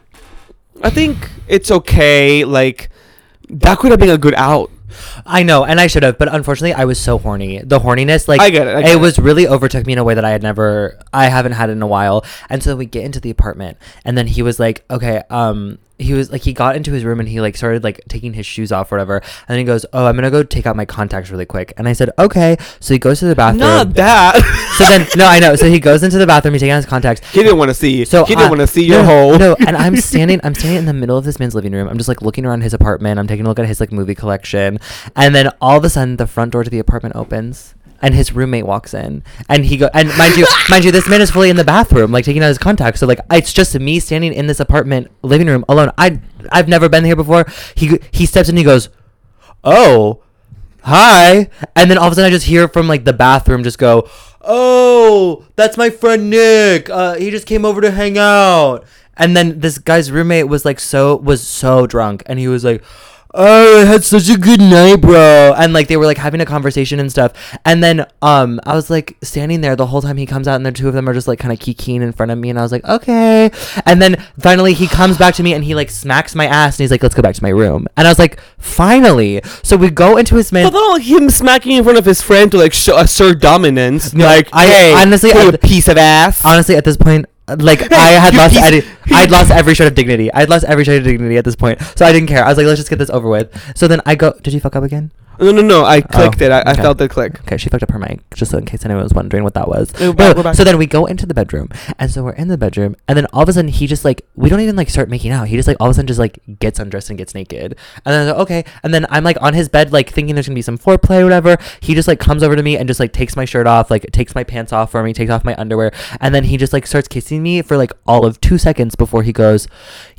I think it's okay. Like, that could have been a good out. I know, and I should have, but unfortunately I was so horny. The horniness, like, I get it, I get it was really overtook me in a way that I had never... I haven't had in a while. And so we get into the apartment and then he was like, okay, um... he was like he got into his room and he like started like taking his shoes off or whatever, and then he goes, oh, I'm gonna go take out my contacts really quick. And I said, okay. So he goes to the bathroom. Not that. So then no, I know. So he goes into the bathroom, he's taking out his contacts. He didn't want to see. So he I, didn't want to see your no, hole. No, and I'm standing I'm standing in the middle of this man's living room. I'm just like looking around his apartment. I'm taking a look at his like movie collection. And then all of a sudden the front door to the apartment opens. And his roommate walks in, and he go. And mind you, mind you, this man is fully in the bathroom, like taking out his contacts. So like, it's just me standing in this apartment living room alone. I I've never been here before. He he steps in, and he goes, "Oh, hi!" And then all of a sudden, I just hear from like the bathroom, just go, "Oh, that's my friend Nick. Uh, he just came over to hang out." And then this guy's roommate was like so was so drunk, and he was like, oh, I had such a good night, bro. And like they were like having a conversation and stuff. And then um I was like standing there the whole time he comes out, and the two of them are just like kind of kikiing in front of me, and I was like, okay. And then finally he comes back to me and he like smacks my ass and he's like, let's go back to my room. And I was like, finally. So we go into his man. But not him smacking in front of his friend to like show assert dominance. No, like I hey, honestly a piece of ass. Honestly, at this point, like hey, I had lost piece- I'd, I'd lost every shred of dignity I'd lost every shred of dignity at this point, so I didn't care. I was like, let's just get this over with. So then I go, did you fuck up again? No, no, no. I clicked oh, it. I, okay. I felt the click. Okay, she fucked up her mic, just so in case anyone was wondering what that was. We're back, we're back. So then we go into the bedroom, and so we're in the bedroom, and then all of a sudden he just like, we don't even like start making out. He just like all of a sudden just like gets undressed and gets naked. And then I go, okay. And then I'm like on his bed, like thinking there's gonna be some foreplay or whatever. He just like comes over to me and just like takes my shirt off, like takes my pants off for me, takes off my underwear, and then he just like starts kissing me for like all of two seconds before he goes,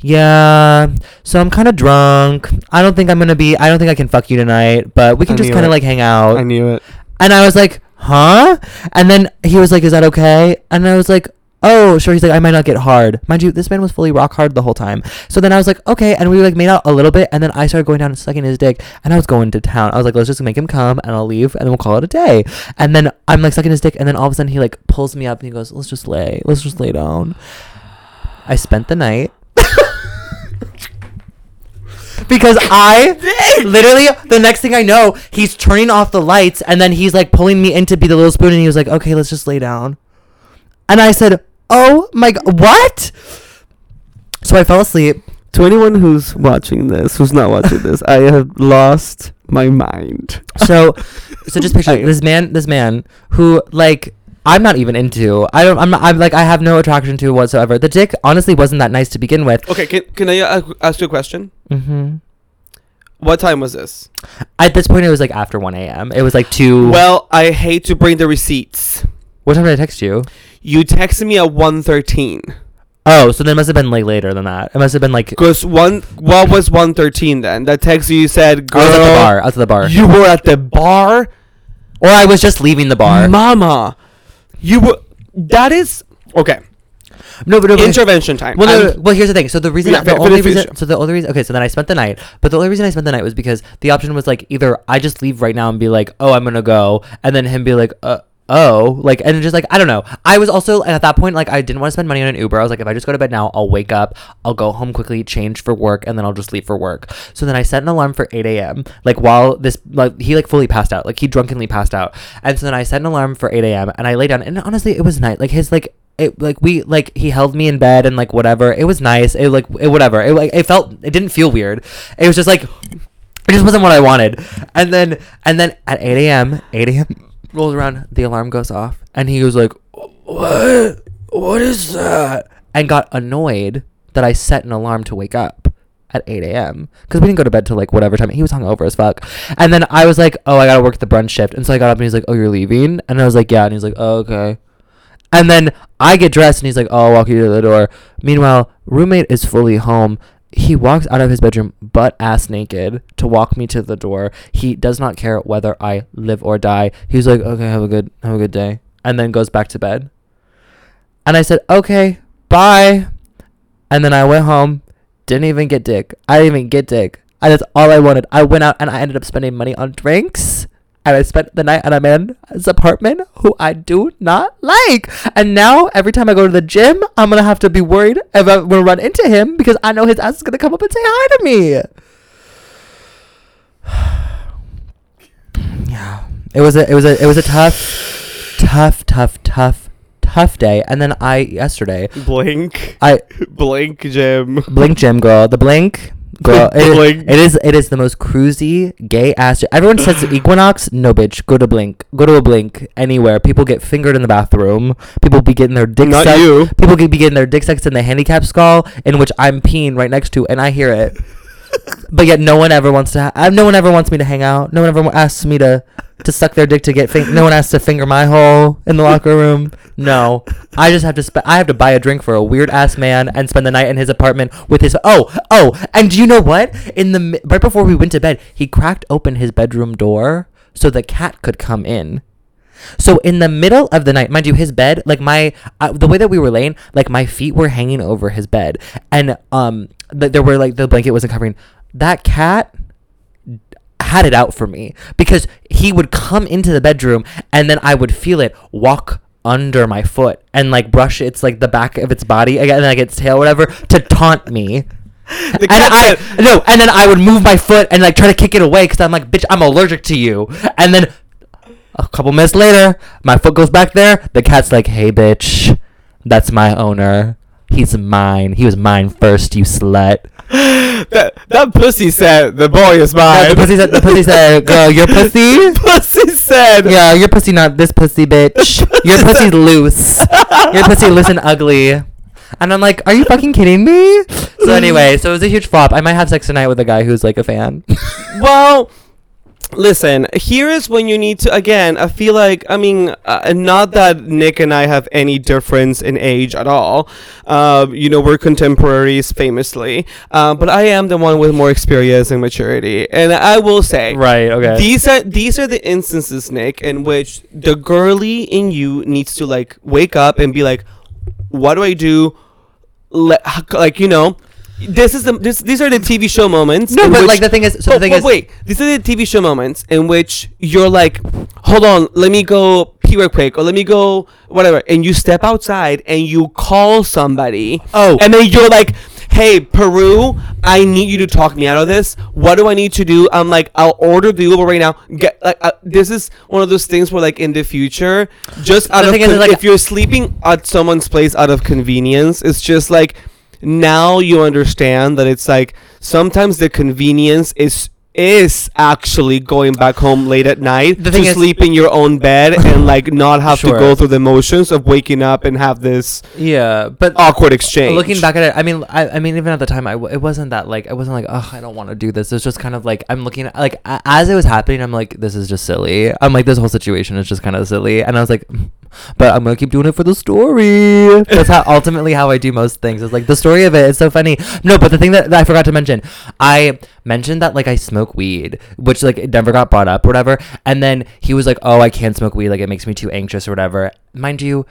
yeah, so I'm kind of drunk. I don't think I'm gonna be, I don't think I can fuck you tonight, but we can I just kind of like hang out. I knew it. And I was like, huh? And then he was like, is that okay? And I was like, oh, sure. He's like, I might not get hard. Mind you, this man was fully rock hard the whole time. So then I was like, okay. And we like made out a little bit. And then I started going down and sucking his dick. And I was going to town. I was like, let's just make him come and I'll leave and then we'll call it a day. And then I'm like sucking his dick. And then all of a sudden he like pulls me up and he goes, let's just lay. Let's just lay down. I spent the night. Because I literally, the next thing I know, he's turning off the lights. And then he's like pulling me in to be the little spoon. And he was like, okay, let's just lay down. And I said, oh my God, what? So I fell asleep. To anyone who's watching this, who's not watching this, I have lost my mind. So, so just picture I, this man, this man who like, I'm not even into, I don't, I'm not, I'm like, I have no attraction to whatsoever. The dick honestly wasn't that nice to begin with. Okay. Can, can I uh, ask you a question? Mm-hmm. What time was this? At this point, it was like after one a.m. It was like two. Well, I hate to bring the receipts. What time did I text you? You texted me at one thirteen. Oh, so then it must have been like later than that. It must have been like... Because one... What was one thirteen then? That text you said, girl... I was at the bar. I was at the bar. You were at the bar? Or I was just leaving the bar. Mama. You were... That is... Okay. No, but... No, but intervention time. Well, no, no, well, here's the thing. So the reason... Yeah, the only reason... So the only reason... Okay, so then I spent the night. But the only reason I spent the night was because the option was like either I just leave right now and be like, oh, I'm gonna go. And then him be like, uh... oh, like, and just like, I don't know. I was also at that point, like, I didn't want to spend money on an Uber. I was like, if I just go to bed now, I'll wake up, I'll go home quickly, change for work, and then I'll just leave for work. So then I set an alarm for eight a.m. Like, while this, like, he like fully passed out, like, he drunkenly passed out. And so then I set an alarm for eight a.m. and I lay down, and honestly, it was night. Like, his, like, it, like, we, like, he held me in bed and, like, whatever. It was nice. It, like, it, whatever. It, like, it felt, it didn't feel weird. It was just like, it just wasn't what I wanted. And then, and then at eight a.m., eight a.m., rolls around, the alarm goes off, and he was like, what? What is that? And got annoyed that I set an alarm to wake up at eight a.m. because we didn't go to bed till like whatever time. He was hungover as fuck. And then I was like, oh, I gotta work the brunch shift. And so I got up and he's like, oh, you're leaving? And I was like, yeah. And he's like, oh, okay. And then I get dressed and he's like, oh, I'll walk you to the door. Meanwhile, roommate is fully home. He walks out of his bedroom butt ass naked to walk me to the door. He does not care whether I live or die. He's like, okay, have a good have a good day. And then goes back to bed. And I said, okay, bye. And then I went home. Didn't even get dick. I didn't even get dick. And that's all I wanted. I went out and I ended up spending money on drinks. And I spent the night at a man's apartment who I do not like. And now every time I go to the gym, I'm going to have to be worried if I'm going to run into him because I know his ass is going to come up and say hi to me. Yeah. It was a, it was a, it was a tough, tough, tough, tough, tough day. And then I, yesterday. Blink. I. Blink gym. Blink gym, girl. The Blink. Girl, it, is, it is it is the most cruisy gay ass. Everyone says Equinox. No, bitch. Go to Blink. Go to a Blink anywhere. People get fingered in the bathroom. People be getting their dick not sex. You. People be getting their dick sex in the handicap stall, in which I'm peeing right next to, and I hear it. But yet, no one ever wants to. Ha- no one ever wants me to hang out. No one ever asks me to to suck their dick to get. Fin- no one asks to finger my hole in the locker room. No, I just have to. Sp- I have to buy a drink for a weird ass man and spend the night in his apartment with his. Oh, oh, and you know what? In the right before we went to bed, he cracked open his bedroom door so the cat could come in. So in the middle of the night, mind you, his bed, like my, uh, the way that we were laying, like my feet were hanging over his bed, and um, th- there were like the blanket wasn't covering. That cat had it out for me because he would come into the bedroom and then I would feel it walk under my foot and like brush its like the back of its body again, like its tail, whatever, to taunt me. The cat and I no, and then I would move my foot and like try to kick it away because I'm like, bitch, I'm allergic to you. And then a couple minutes later, my foot goes back there. The cat's like, hey, bitch, that's my owner. He's mine. He was mine first, you slut. That that pussy said, the boy is mine. Yeah, the pussy said, the pussy said, girl, your pussy? Pussy said. Yeah, your pussy not this pussy, bitch. Your pussy's loose. Your pussy loose and ugly. And I'm like, are you fucking kidding me? So anyway, so it was a huge flop. I might have sex tonight with a guy who's like a fan. Well... Listen, here is when you need to, again, I feel like, I mean, uh, not that Nick and I have any difference in age at all. Uh, you know, we're contemporaries, famously. Uh, but I am the one with more experience and maturity. And I will say, right, okay. These are, these are the instances, Nick, in which the girly in you needs to, like, wake up and be like, what do I do? Le- like, you know... This is the this, these are the T V show moments. No, but which, like the thing is, so oh, the thing oh, is, wait, these are the T V show moments in which you're like, hold on, let me go pee real quick, or let me go whatever, and you step outside and you call somebody. Oh, and then you're like, hey, Peru, I need you to talk me out of this. What do I need to do? I'm like, I'll order the Uber right now. Get like uh, this is one of those things where like in the future, just out the of con- is, like, if you're sleeping at someone's place out of convenience, it's just like. Now you understand that it's like sometimes the convenience is is actually going back home late at night to is, sleep in your own bed and like not have sure. to go through the motions of waking up and have this yeah but awkward exchange. Looking back at it, I mean, I, I mean, even at the time, I w- it wasn't that like I wasn't like oh I don't want to do this. It's just kind of like I'm looking at, like a- as it was happening, I'm like this is just silly. I'm like this whole situation is just kind of silly, and I was like. But I'm gonna keep doing it for the story. That's how ultimately how I do most things. It's like the story of it. It's so funny. No, but the thing that, that I forgot to mention, I mentioned that like I smoke weed, which like it never got brought up or whatever. And then he was like, "Oh, I can't smoke weed. Like it makes me too anxious or whatever." Mind you,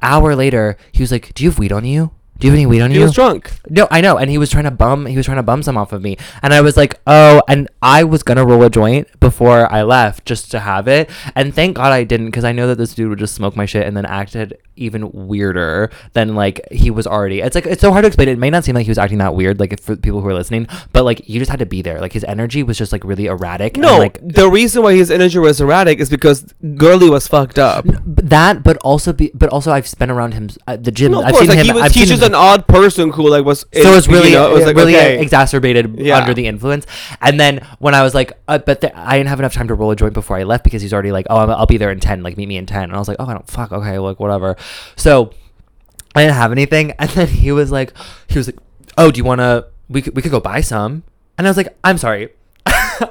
hour later he was like, "Do you have weed on you? Do you have any weed on you?" He was drunk. No, I know, and he was trying to bum. He was trying to bum some off of me, and I was like, "Oh!" And I was gonna roll a joint before I left just to have it, and thank God I didn't, because I know that this dude would just smoke my shit and then acted even weirder than like he was already. It's like it's so hard to explain. It may not seem like he was acting that weird, like if, for people who are listening, but like you just had to be there. Like his energy was just like really erratic. No, and, like, the reason why his energy was erratic is because Girly was fucked up. That, but also, be, but also, I've been around him at the gym. No, of I've course, seen like, him. He was, I've he's seen just him. An odd person who like was. So it was really, you know, it was like, really okay. exacerbated yeah. under the influence. And then when I was like, uh, but the, I didn't have enough time to roll a joint before I left because he's already like, oh, I'm, I'll be there in ten. Like meet me in ten. And I was like, oh, I don't fuck. Okay, like whatever. So I didn't have anything, and then he was like, he was like, oh, do you want to? We could we could go buy some. And I was like, I'm sorry,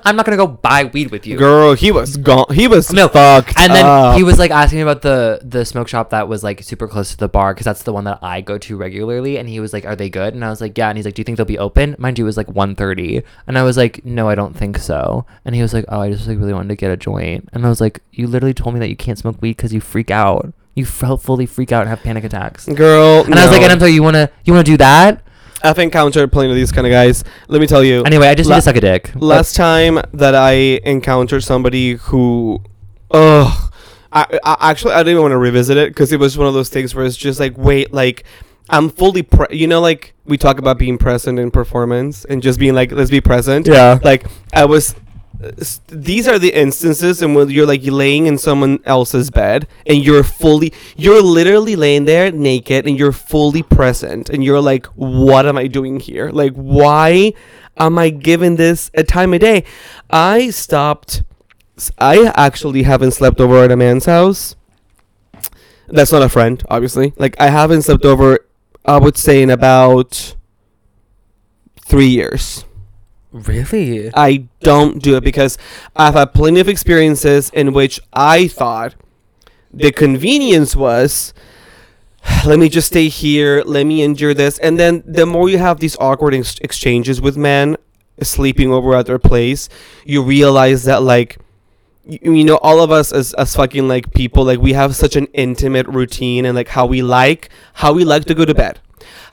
I'm not gonna go buy weed with you, girl. He was gone. He was no. fucked. And then up. He was like asking me about the the smoke shop that was like super close to the bar because that's the one that I go to regularly. And he was like, are they good? And I was like, yeah. And he's like, do you think they'll be open? Mind you, it was like one thirty, and I was like, no, I don't think so. And he was like, oh, I just like really wanted to get a joint. And I was like, you literally told me that you can't smoke weed because you freak out. You fully freak out and have panic attacks, girl. And no. I was like, and I'm sorry, you wanna you wanna do that? I've encountered plenty of these kind of guys. Let me tell you. Anyway, I just la- need to suck a dick. Last but- time that I encountered somebody who, ugh, I, I actually I didn't even want to revisit it because it was one of those things where it's just like, wait, like I'm fully, pre- you know, like we talk about being present in performance and just being like, let's be present. Yeah. Like I was. These are the instances in when you're like laying in someone else's bed and you're fully you're literally laying there naked and you're fully present and you're like, what am I doing here? Like, why am I giving this a time of day? I stopped I actually haven't slept over at a man's house that's not a friend, obviously. Like, I haven't slept over, I would say, in about three years. Really? I don't do it because I've had plenty of experiences in which I thought the convenience was, let me just stay here, let me endure this. And then the more you have these awkward ex- exchanges with men sleeping over at their place, you realize that, like, you know, all of us as, as fucking like people, like, we have such an intimate routine and like how we like how we like to go to bed,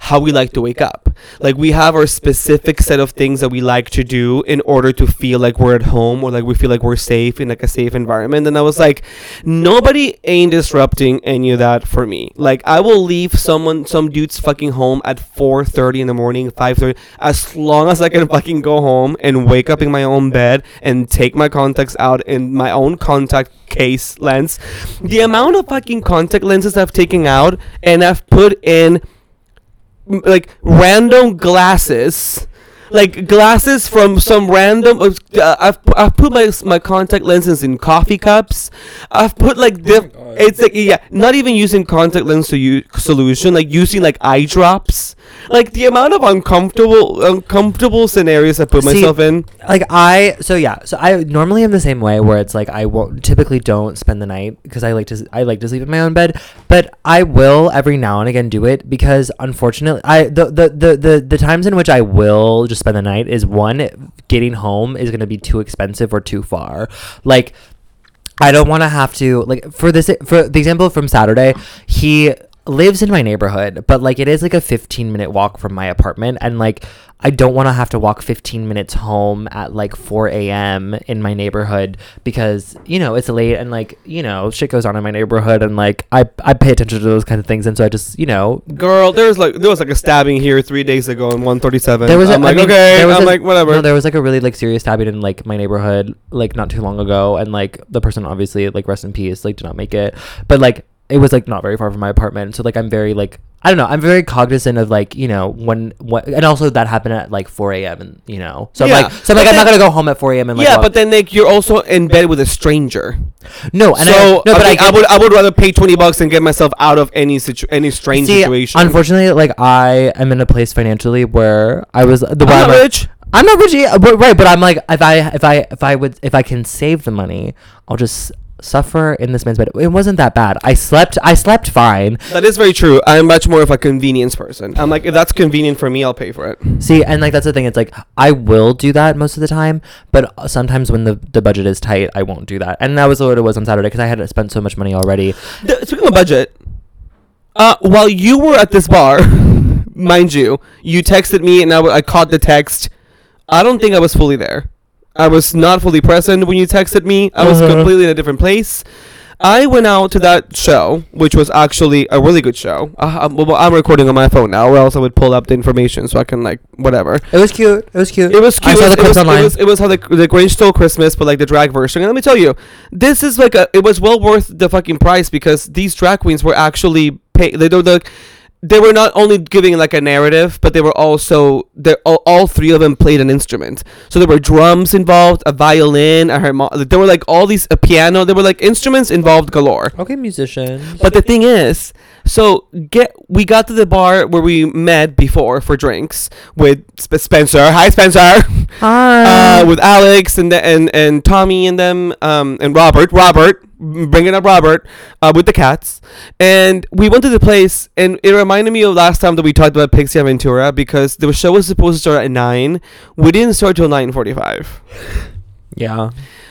how we like to wake up. Like, we have our specific set of things that we like to do in order to feel like we're at home or like we feel like we're safe in like a safe environment. And I was like, nobody ain't disrupting any of that for me. Like, I will leave someone some dude's fucking home at four thirty in the morning, five thirty, as long as I can fucking go home and wake up in my own bed and take my contacts out in my own contact case lens. The amount of fucking contact lenses I've taken out and I've put in like random glasses, like glasses from some random. Uh, I've I've put my my contact lenses in coffee cups. I've put like diff. Oh, it's like yeah, not even using contact lens to use solution. Like using like eye drops. Like the amount of uncomfortable uncomfortable scenarios I put See, myself in. Like I so yeah so I normally am the same way where it's like I won't typically don't spend the night because I like to I like to sleep in my own bed, but I will every now and again do it because unfortunately I the the the the, the times in which I will just spend the night is one, getting home is going to be too expensive or too far. Like I don't want to have to like for this for the example from Saturday, he lives in my neighborhood, but like it is like a fifteen minute walk from my apartment, and like I don't want to have to walk fifteen minutes home at like four a.m. in my neighborhood because you know it's late and like you know shit goes on in my neighborhood, and like I I pay attention to those kind of things, and so I just you know girl there's like there was like a stabbing here three days ago in one thirty-seven. There was I'm a, like I mean, okay I'm a, like whatever. No, there was like a really like serious stabbing in like my neighborhood like not too long ago, and like the person obviously like rest in peace like did not make it, but like it was like not very far from my apartment, so like I'm very like I don't know I'm very cognizant of like you know when what, and also that happened at like four a.m. and you know so yeah. I'm like so I'm but like then, I'm not gonna go home at four a.m. and like yeah walk. But then like you're also in bed with a stranger. No, and so I, no, but I, mean, I, I would I would rather pay twenty bucks and get myself out of any situ- any strange see, situation. Unfortunately, like I am in a place financially where I was the I'm not rich. I'm not rich, but right, but I'm like if I if I if I would if I can save the money, I'll just suffer in this man's bed. It wasn't that bad. I slept I slept fine. That is very true. I'm much more of a convenience person. I'm like, if that's convenient for me, I'll pay for it. See, and like that's the thing. It's like I will do that most of the time, but sometimes when the, the budget is tight, I won't do that. And that was what it was on Saturday because I had spent so much money already. The, speaking of budget, uh, while you were at this bar, mind you, you texted me and I, w- I caught the text. I don't think I was fully there. I was not fully present when you texted me. I was uh-huh. completely in a different place. I went out to that show, which was actually a really good show. Uh, I'm, well, I'm recording on my phone now, or else I would pull up the information so I can, like, whatever. It was cute. It was cute. It was cute. I saw the clips online. It was, it was how the, the Grinch Stole Christmas, but, like, the drag version. And let me tell you, this is, like, a, it was well worth the fucking price because these drag queens were actually paid. They don't look... They were not only giving like a narrative, but they were also there. All, all three of them played an instrument. So there were drums involved, a violin, a harmon- There were like all these a piano. There were like instruments involved galore. Okay, musician. But the thing is, so get we got to the bar where we met before for drinks with Sp- Spencer. Hi, Spencer. Hi. Uh, with Alex and the, and and Tommy and them um, and Robert. Robert. Bringing up Robert uh, with the cats, and we went to the place, and it reminded me of last time that we talked about Pixie Aventura because the show was supposed to start at nine. We didn't start till nine forty-five. Yeah,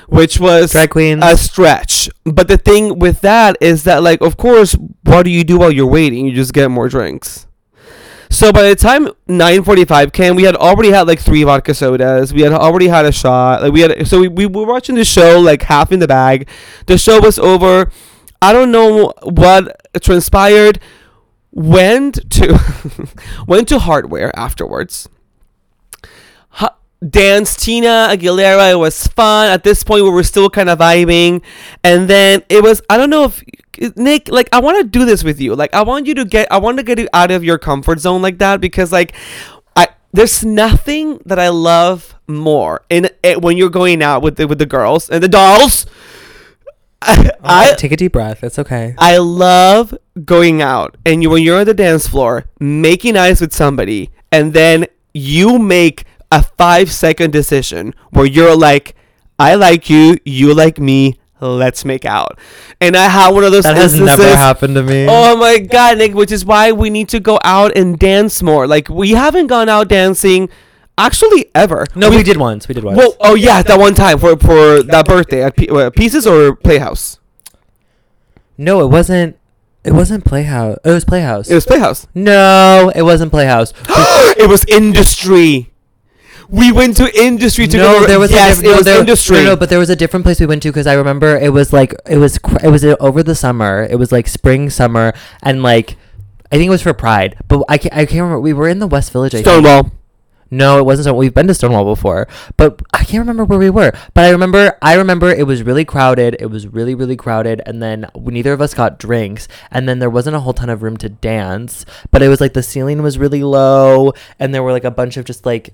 which was drag queens. A stretch. But the thing with that is that, like, of course, what do you do while you're waiting? You just get more drinks. So by the time nine forty-five came, we had already had like three vodka sodas. We had already had a shot. Like we had, so we, we were watching the show like half in the bag. The show was over. I don't know what transpired. Went to went to Hardware afterwards. Ha- danced Tina Aguilera. It was fun. At this point, we were still kind of vibing, and then it was. I don't know if. Nick, like, I want to do this with you. Like, I want you to get, I want to get you out of your comfort zone like that because, like, I there's nothing that I love more in it when you're going out with the, with the girls and the dolls. I, I take a deep breath. It's okay. I love going out and you when you're on the dance floor making eyes with somebody, and then you make a five second decision where you're like, I like you, you like me. Let's make out. And I had one of those that has instances. Never happened to me. Oh my god, Nick, which is why we need to go out and dance more. Like, we haven't gone out dancing actually ever. No, we, we did once. We did once. Well, oh yeah, that one time for for that birthday at P- uh, Pieces or Playhouse. No, it wasn't. It wasn't Playhouse. It was Playhouse. It was Playhouse. No, it wasn't Playhouse. It was Industry. We went to Industry to no, go. There was yes, a diff- it no, was there, Industry. No, no, but there was a different place we went to because I remember it was like it was cr- it was over the summer. It was like spring, summer, and like I think it was for Pride. But I can't, I can't remember. We were in the West Village. I Stonewall. Think. No, it wasn't Stonewall. We've been to Stonewall before, but I can't remember where we were. But I remember, I remember it was really crowded. It was really, really crowded. And then neither of us got drinks. And then there wasn't a whole ton of room to dance. But it was like the ceiling was really low, and there were like a bunch of just like,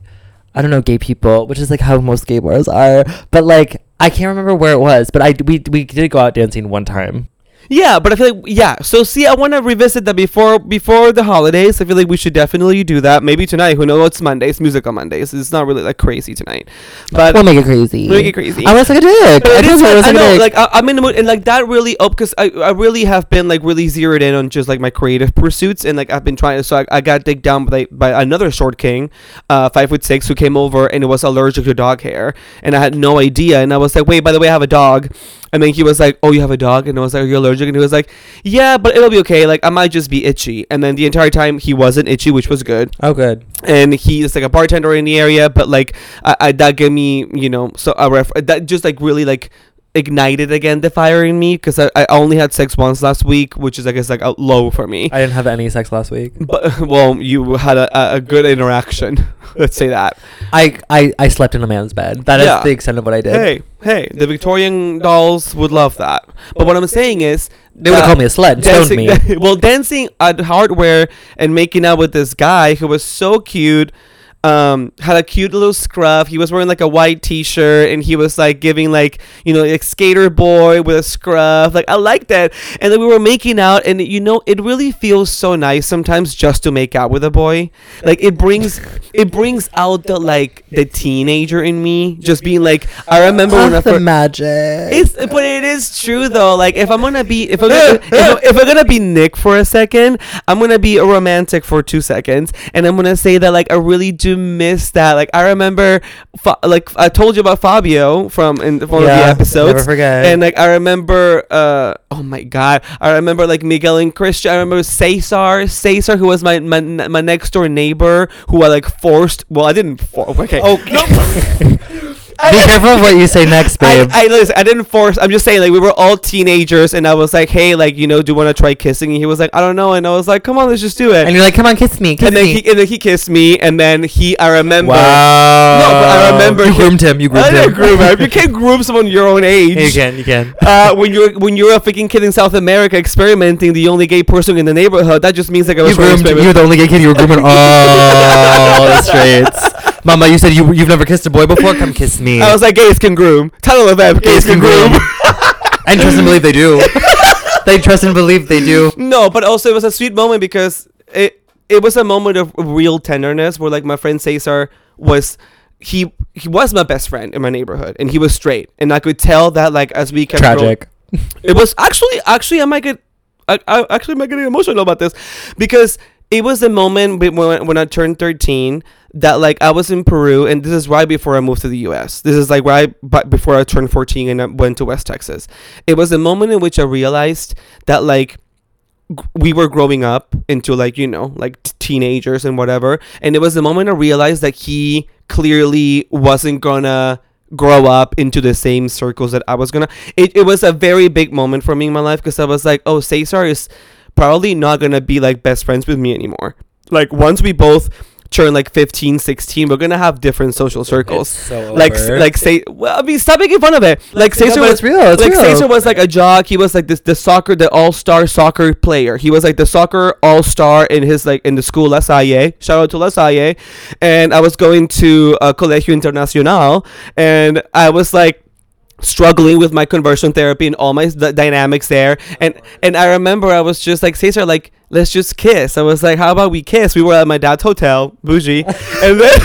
I don't know, gay people, which is like how most gay bars are. But like, I can't remember where it was. But I we we did go out dancing one time. Yeah, but I feel like, yeah. So, see, I want to revisit that before before the holidays. I feel like we should definitely do that. Maybe tonight. Who knows? It's Mondays. Musical Mondays. It's not really, like, crazy tonight. But we'll make it crazy. We'll make it crazy. I was like a dick. I, is, I, was I like know. A dick. Like, I, I'm in the mood. And, like, that really up, because I, I really have been, like, really zeroed in on just, like, my creative pursuits. And, like, I've been trying to. So, I, I got digged down by, by another short king, uh, five foot six, who came over and was allergic to dog hair. And I had no idea. And I was like, wait, by the way, I have a dog. And then he was like, oh, you have a dog? And I was like, are you allergic? And he was like, yeah, but it'll be okay. Like, I might just be itchy. And then the entire time, he wasn't itchy, which was good. Oh, good. And he is, like, a bartender in the area. But, like, I, I that gave me, you know, so a ref- that just, like, really, like, ignited again the fire in me, because I, I only had sex once last week, which is, I guess, like, a low for me. I didn't have any sex last week. But, well, you had a, a good interaction. Let's say that. I, I, I slept in a man's bed. That yeah. is the extent of what I did. Hey. Hey, the Victorian dolls would love that. But what I'm saying is... They would have uh, called me a slut and stoned me. Well, dancing at Hardware and making out with this guy who was so cute, um, had a cute little scruff. He was wearing, like, a white T-shirt, and he was, like, giving, like, you know, like, skater boy with a scruff. Like, I like that. And then we were making out, and, you know, it really feels so nice sometimes just to make out with a boy. Like, it brings... It brings out the, like, the teenager in me, just being like, I remember when I first magic. It's, but it is true though. Like, if I'm gonna be, if I'm gonna, if, I'm, if I'm gonna be Nick for a second, I'm gonna be a romantic for two seconds, and I'm gonna say that, like, I really do miss that. Like, I remember, fa- like, I told you about Fabio from in one yeah, of the episodes. Never forget. And, like, I remember, uh, oh my god, I remember, like, Miguel and Christian. I remember Cesar, Cesar, who was my my, my next door neighbor, who I, like. Forced. Well, I didn't. For- okay. Oh no. Be careful what you say next, babe. I, I listen. I didn't force. I'm just saying, like, we were all teenagers, and I was like, "Hey, like, you know, do you want to try kissing?" And he was like, "I don't know." And I was like, "Come on, let's just do it." And you're like, "Come on, kiss me." Kiss and then me. he and then he kissed me, and then he. I remember. Wow. No, but I remember. You groomed him. You groomed I him. I didn't groom him. You can't groom someone your own age. You can. You can. Uh, when you're when you're a freaking kid in South America experimenting, the only gay person in the neighborhood, that just means like I was. You groomed. You're the only gay kid you were grooming. Oh, the straights. Mama, you said you, you've never kissed a boy before? Come kiss me. I was like, gays can groom. Tell them that. Gays can groom. And trust and believe they do. They trust and believe they do. No, but also it was a sweet moment because it it was a moment of real tenderness where, like, my friend Cesar was... He, he was my best friend in my neighborhood, and he was straight. And I could tell that, like, as we kept... Tragic. Growing, it was actually... Actually, I might get... I, I actually might get emotional about this because... It was the moment when when I turned thirteen that, like, I was in Peru, and this is right before I moved to the U S. This is, like, right but before I turned fourteen and I went to West Texas. It was the moment in which I realized that, like, g- we were growing up into, like, you know, like t- teenagers and whatever. And it was the moment I realized that he clearly wasn't gonna grow up into the same circles that I was gonna. It, it was a very big moment for me in my life because I was like, oh, Cesar is... probably not gonna be, like, best friends with me anymore. Like, once we both turn, like, fifteen, sixteen, we're gonna have different social circles. So like s- like say well I mean stop making fun of it. Like, Cesar no, was it's real, it's like real. Cesar was like a jock. He was like this the soccer the all-star soccer player. He was like the soccer all-star in his like in the school La Salle. Shout out to La Salle. And I was going to uh, Colegio Internacional, and I was like struggling with my conversion therapy and all my th- dynamics there, and and I remember I was just like, Cesar, like, let's just kiss. I was like, how about we kiss? We were at my dad's hotel, bougie, and then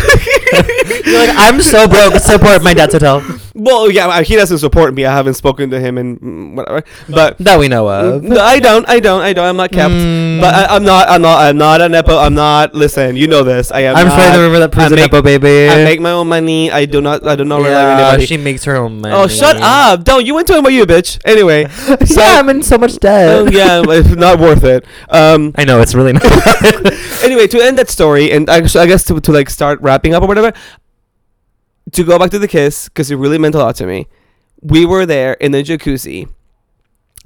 you're like, I'm so broke. Support my dad's hotel. Well, yeah, he doesn't support me. I haven't spoken to him and whatever, but that we know of. No, I don't. I don't. I don't. I'm not kept. Mm. But I, I'm not. I'm not. I'm not a nepo. I'm not. Listen, you know this. I am. I'm not, trying to remember that person nepo baby. I make my own money. I do not. I do not rely yeah, on anybody. She makes her own money. Oh, shut up! Don't you went to N Y U, bitch. Anyway, so, yeah, I'm in so much debt. Um, yeah, it's not worth it. Um. I know it's really not. Anyway, to end that story, and I, I guess to, to like start wrapping up or whatever, to go back to the kiss because it really meant a lot to me. We were there in the jacuzzi,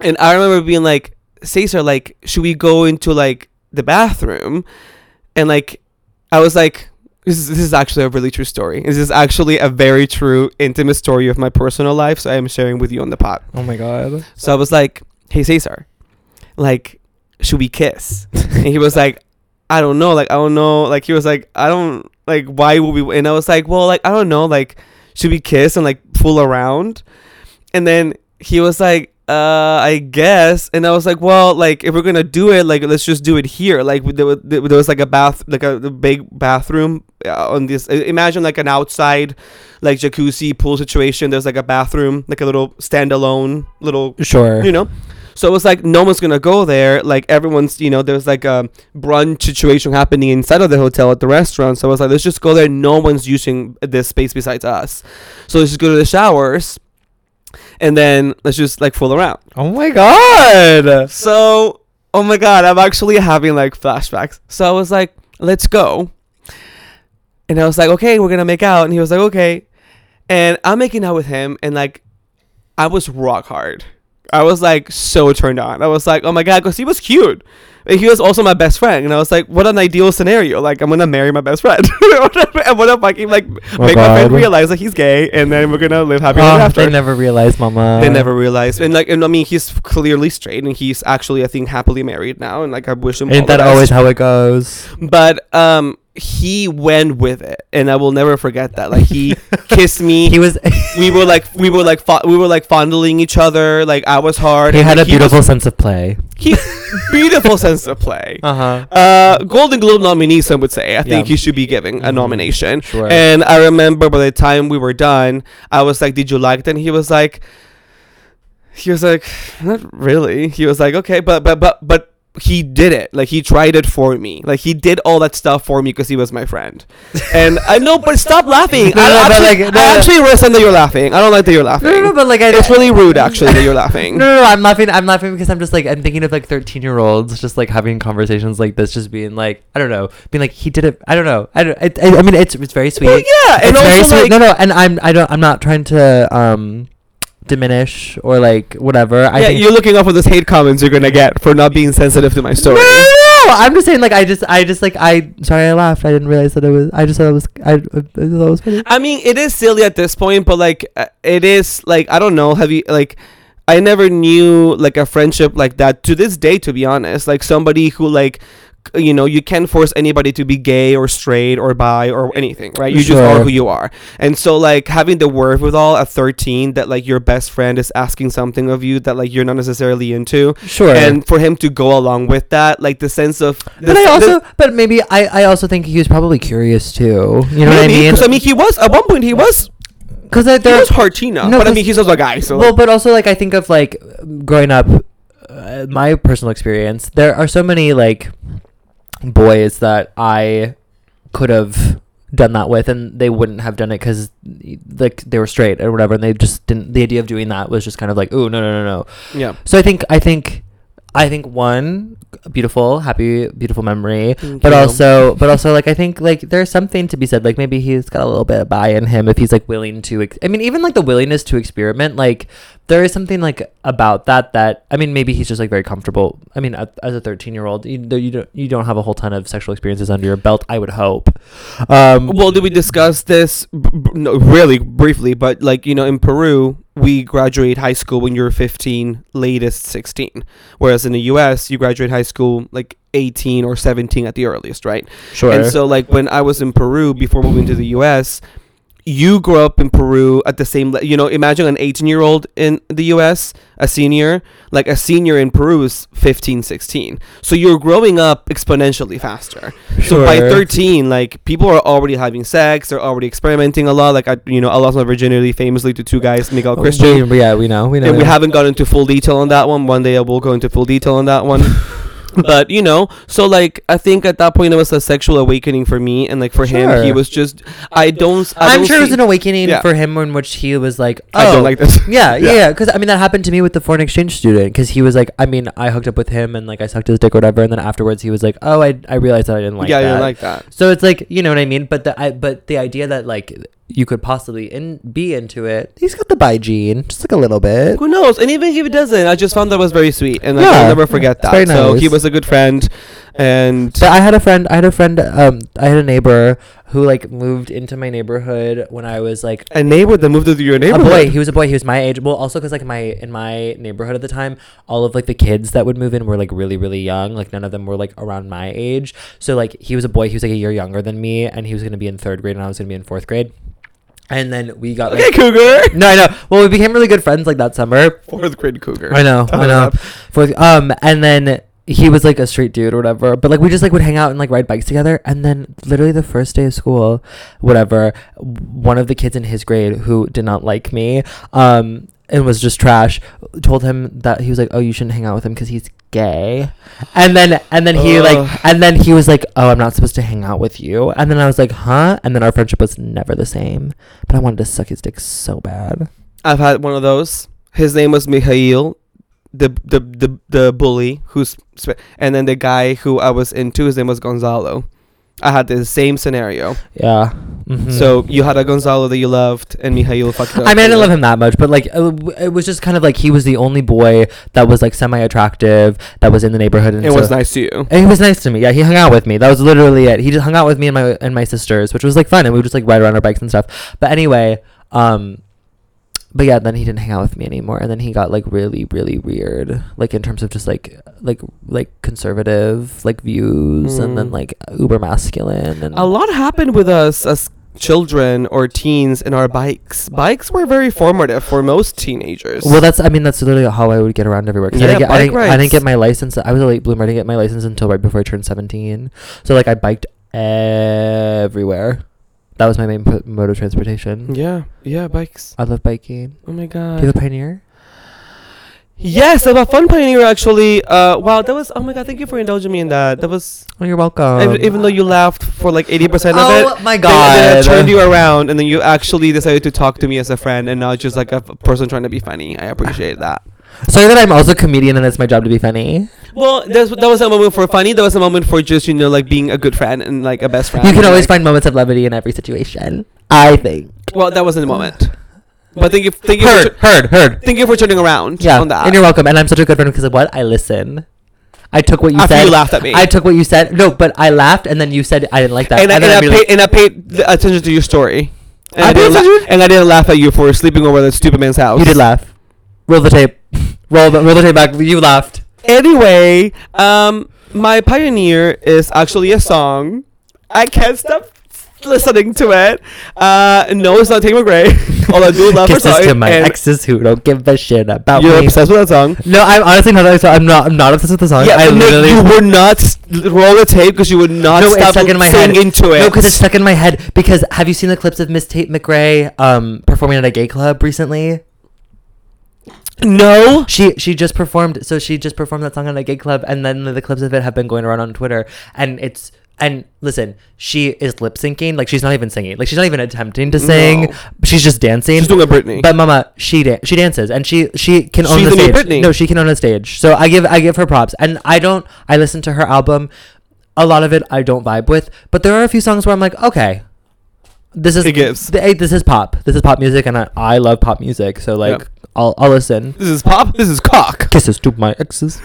and I remember being like, Cesar, like, should we go into like the bathroom? And like, I was like, This is, this is actually a really true story. This is actually a very true, intimate story of my personal life. So I am sharing with you on the pod. Oh, my God. So I was like, hey, Cesar, like, should we kiss? And he was like, I don't know. Like, I don't know. Like, he was like, I don't, like, why would we? And I was like, well, like, I don't know. Like, should we kiss and, like, fool around? And then he was like, uh, I guess. And I was like, well, like, if we're going to do it, like, let's just do it here. Like, there was, there was like, a bath, like, a, a big bathroom. Uh, on this, imagine like an outside, like jacuzzi pool situation. There's like a bathroom, like a little standalone little, sure, you know. So it was like no one's gonna go there. Like everyone's, you know, there's like a brunch situation happening inside of the hotel at the restaurant. So I was like, let's just go there. No one's using this space besides us. So let's just go to the showers, and then let's just like fool around. Oh my God! So oh my God, I'm actually having like flashbacks. So I was like, let's go. And I was like, okay, we're going to make out. And he was like, okay. And I'm making out with him. And, like, I was rock hard. I was, like, so turned on. I was like, oh, my God, because he was cute. And he was also my best friend. And I was like, what an ideal scenario. Like, I'm going to marry my best friend. I'm going to fucking, like, oh make God. my friend realize that he's gay. And then we're going to live happy oh, ever after. They never realized, mama. They never realized. And, like, and I mean, he's clearly straight. And he's actually, I think, happily married now. And, like, I wish him all the best. Ain't that always how it goes? But, um... he went with it, and I will never forget that. Like, he kissed me. He was we were like we were like fo- we were like fondling each other. Like, I was hard. He had a beautiful was, sense of play. He beautiful sense of play. Uh-huh. Uh Golden Globe nominee, some would say. I yeah. think he should be giving mm-hmm. a nomination. Sure. And I remember by the time we were done, I was like, "Did you like that?" And he was like he was like, "Not really." He was like, "Okay, but but but but he did it. Like, he tried it for me. Like, he did all that stuff for me because he was my friend." And I know, but stop laughing. No, I, no, actually, like, no, I actually resent that you're laughing. I don't like that you're laughing. No, no, but like, I, it's really rude actually that you're laughing. No, no, no, I'm laughing. I'm laughing because I'm just like, I'm thinking of like thirteen year olds just like having conversations like this, just being like, I don't know, being like, he did it. I don't know. I don't. I, I, I mean, it's it's very sweet. Well, yeah, and it's also very sweet. Like, no, no, and I'm I don't I'm not trying to um. diminish or like whatever. I yeah, think you're looking up for those hate comments you're gonna get for not being sensitive to my story. No, no, no. I'm just saying, like, I just, I just, like, I. Sorry, I laughed. I didn't realize that it was. I just thought it was. I, I thought it was funny. I mean, it is silly at this point, but like, it is like, I don't know. Have you like? I never knew like a friendship like that to this day. To be honest, like somebody who like. You know, you can't force anybody to be gay or straight or bi or anything, right? You sure. just are who you are. And so, like, having the wherewithal at thirteen that, like, your best friend is asking something of you that, like, you're not necessarily into. Sure. And for him to go along with that, like, the sense of... The but I also... But maybe I, I also think he was probably curious, too. You know maybe, what I mean? Because, I mean, he was... At one point, he was... Because there was Hartina. No, but, I mean, he's also a guy, so... Well, but also, like, I think of, like, growing up, uh, my personal experience, there are so many, like... boys that I could have done that with, and they wouldn't have done it because like they were straight or whatever, and they just didn't. The idea of doing that was just kind of like, oh no no no no. Yeah. So I think I think I think one beautiful, happy, beautiful memory, Thank but you. also but also like I think like there's something to be said. Like maybe he's got a little bit of bi in him if he's like willing to. Ex- I mean, even like the willingness to experiment, like. There is something like about that that I mean maybe he's just like very comfortable. I mean as a thirteen year old you, you don't you don't have a whole ton of sexual experiences under your belt, I would hope. Um, well, did we discuss this b- b- no, really briefly? But like, you know, in Peru we graduate high school when you're fifteen, latest sixteen, whereas in the U S you graduate high school like eighteen or seventeen at the earliest, right? Sure. And so like when I was in Peru before moving to the U S you grew up in Peru at the same, you know, imagine an eighteen year old in the U S, a senior, like a senior in Peru is fifteen, sixteen. So you're growing up exponentially faster. Sure. So by thirteen, like people are already having sex. They're already experimenting a lot. Like, I, you know, I lost my virginity famously to two guys, Miguel oh, Christian. We, yeah, we know. We know. And we haven't gotten into full detail on that one. One day I will go into full detail on that one. But, you know, so, like, I think at that point it was a sexual awakening for me. And, like, for sure. him, he was just, I don't... I I'm don't sure it was an awakening yeah. for him in which he was like, oh. I don't like this. Yeah, yeah, yeah. Because, I mean, that happened to me with the foreign exchange student. Because he was like, I mean, I hooked up with him and, like, I sucked his dick or whatever. And then afterwards he was like, oh, I I realized that I didn't like yeah, that. Yeah, I didn't like that. So it's like, you know what I mean? But the I, but the idea that, like... you could possibly in be into it. He's got the bi gene, just like a little bit. Who knows? And even if he doesn't, I just found that was very sweet, and like, yeah. I'll never forget that. Very nice. So he was a good friend. And but I had a friend. I had a friend. Um, I had a neighbor who like moved into my neighborhood when I was like a neighbor that moved into your neighborhood. A boy. He was a boy. He was my age. Well, also because like my in my neighborhood at the time, all of like the kids that would move in were like really really young. Like none of them were like around my age. So like he was a boy. He was like a year younger than me, and he was gonna be in third grade, and I was gonna be in fourth grade. And then we got like... Okay, cougar! No, I know. Well, we became really good friends, like, that summer. Fourth grade cougar. I know, Time I know. Up. Fourth, um, and then he was, like, a street dude or whatever. But, like, we just, like, would hang out and, like, ride bikes together. And then literally the first day of school, whatever, one of the kids in his grade who did not like me um, and was just trash told him that he was like, oh, you shouldn't hang out with him because he's gay. And then and then he Ugh. like and then he was like, oh, I'm not supposed to hang out with you. And then I was like, huh? And then our friendship was never the same, but I wanted to suck his dick so bad. I've had one of those. His name was Mihail, the the the, the bully who's and then the guy who I was into, his name was Gonzalo. I had the same scenario. Yeah. Mm-hmm. So you had a Gonzalo that you loved, and Mihail fucked up. I mean, I didn't love him that much, but like it was just kind of like he was the only boy that was like semi-attractive that was in the neighborhood. And it so, was nice to you. And he was nice to me. Yeah, he hung out with me. That was literally it. He just hung out with me and my and my sisters, which was like fun, and we would just like ride around our bikes and stuff. But anyway, um, but yeah, then he didn't hang out with me anymore, and then he got like really, really weird, like in terms of just like like like conservative like views, mm. and then like uber masculine. And a lot happened with us as children or teens in our bikes. Bikes were very formative for most teenagers. Well, that's I mean that's literally how I would get around everywhere. Yeah, I, didn't get, I, didn't, I didn't get my license. I was a late bloomer. I didn't get my license until right before I turned seventeen. So like I biked everywhere. That was my main p- mode of transportation. Yeah. Yeah, bikes. I love biking. Oh, my God. Do you have a Pioneer? Yes, I have a fun Pioneer, actually. Uh, wow, that was... Oh, my God. Thank you for indulging me in that. That was... Oh, you're welcome. Even, even though you laughed for, like, eighty percent of oh, it. Oh, my God. They, they turned you around, and then you actually decided to talk to me as a friend, and not just, like, a f- person trying to be funny. I appreciate that. Sorry that I'm also a comedian, and it's my job to be funny. Well, there's, that was a moment for funny. There was a moment for just, you know, like being a good friend and like a best friend. You can always like, find moments of levity in every situation, I think. Well, that wasn't a moment. But thank you, thank you, heard, for, heard, heard. Thank you for turning around. Yeah, on that. And you're welcome. And I'm such a good friend because of what I listen. I took what you After said. You laughed at me. I took what you said. No, but I laughed, and then you said I didn't like that. And, and, I, and, I, really paid, and I paid attention to your story. And I, I didn't la- and I didn't laugh at you for sleeping over that stupid man's house. You did laugh. Roll the tape. Roll the roll the tape back. You laughed. Anyway, um, my Pioneer is actually a song. I can't stop listening to it. Uh, no, it's not Tate McRae. Although I do love her song. Kisses to my exes who don't give a shit about you're me. You're obsessed with that song. No, I'm honestly not. I'm not. I'm not obsessed with the song. Yeah, I literally. You would not roll the tape because you would not no, stop singing in into it. No, because it's stuck in my head. Because have you seen the clips of Miss Tate McRae um performing at a gay club recently? No, she she just performed. So she just performed that song at a gay club, and then the clips of it have been going around on Twitter. And it's and listen, she is lip syncing. Like she's not even singing. Like she's not even attempting to sing. No. She's just dancing. She's doing a Britney. But mama, she da- she dances, and she she can own she's the stage. Britney. No, she can own a stage. So I give I give her props. And I don't. I listen to her album. A lot of it I don't vibe with, but there are a few songs where I'm like, okay, this is it gives. Th- this is pop. This is pop music, and I, I love pop music. So like. Yep. I'll, I'll listen. This is pop. This is cock. Kisses to my exes.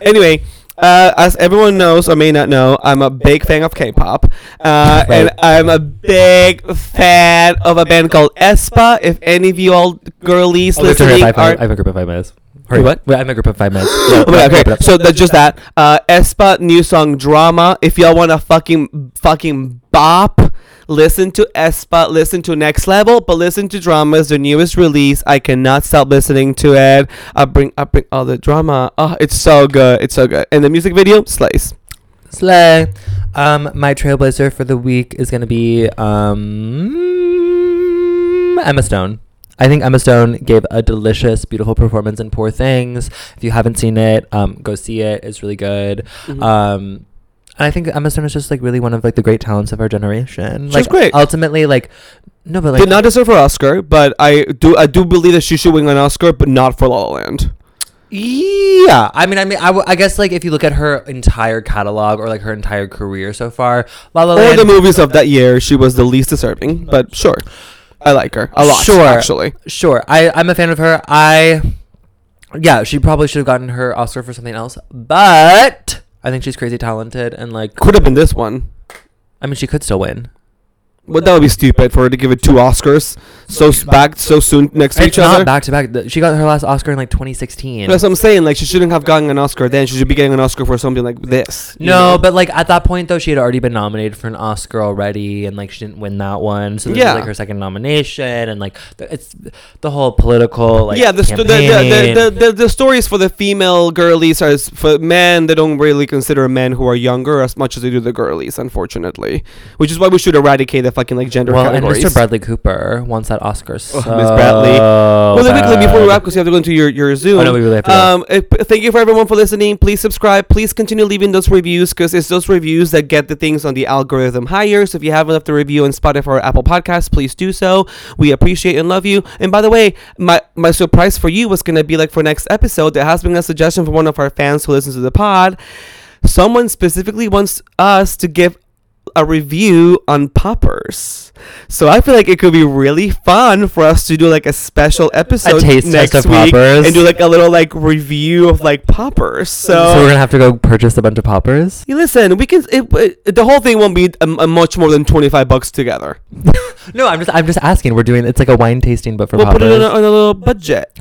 Anyway, uh, as everyone knows or may not know, I'm a big fan of K-pop. Uh, right. And I'm a big fan of a band called Aespa. If any of you all girlies oh, listening five, are... I have a group of five minutes. Hurry. What? Wait, I'm a group of five minutes. Yeah, oh right, okay. So that's just that. Uh, Aespa, new song, Drama. If y'all want to fucking, fucking bop... Listen to Aespa, listen to Next Level, but listen to Drama is their newest release. I cannot stop listening to it. I bring I bring all the drama. Oh, it's so good. It's so good. And the music video slays. Slay. Um, my trailblazer for the week is gonna be um Emma Stone. I think Emma Stone gave a delicious, beautiful performance in Poor Things. If you haven't seen it, um, go see it. It's really good. Mm-hmm. Um And I think Emma Stone is just, like, really one of, like, the great talents of our generation. She's like, great. Ultimately, like, no, but, like... Did not deserve an Oscar, but I do I do believe that she should win an Oscar, but not for La La Land. Yeah. I mean, I mean, I, w- I guess, like, if you look at her entire catalog or, like, her entire career so far, La La Land... Or the movies of that year, she was the least deserving, but sure. I like her a lot, sure, actually. Sure. I, I'm a fan of her. I... Yeah, she probably should have gotten her Oscar for something else, but... I think she's crazy talented and like could have been this one. I mean, she could still win. But that would be stupid for her to give it two Oscars so back so soon next to each other. It's not back to back. She got her last Oscar in like twenty sixteen. That's what I'm saying. Like, she shouldn't have gotten an Oscar then. She should be getting an Oscar for something like this. No, know? But like at that point though, she had already been nominated for an Oscar already, and like she didn't win that one. So this yeah. is like her second nomination, and like it's the whole political like yeah. The sto- the, the, the, the, the, the stories for the female girlies are for men. They don't really consider men who are younger as much as they do the girlies, unfortunately, which is why we should eradicate the fucking like gender well, categories. And Mister Bradley Cooper wants that Oscar. So oh, Miss Bradley. Well, then quickly before we wrap, because you have to go into your your Zoom. Oh, no, we really have to um, go. Thank you for everyone for listening. Please subscribe. Please continue leaving those reviews, because it's those reviews that get the things on the algorithm higher. So if you haven't left a review on Spotify or Apple Podcasts, please do so. We appreciate and love you. And by the way, my my surprise for you was gonna be like for next episode. There has been a suggestion from one of our fans who listens to the pod. Someone specifically wants us to give a review on poppers, so I feel like it could be really fun for us to do like a special episode a taste next test of week poppers. And do like a little like review of like poppers. So, so we're gonna have to go purchase a bunch of poppers. You listen, we can. It, it, the whole thing won't be a, a much more than twenty-five bucks together. No, I'm just, I'm just asking. We're doing it's like a wine tasting, but for we'll poppers. We'll put it on a, on a little budget.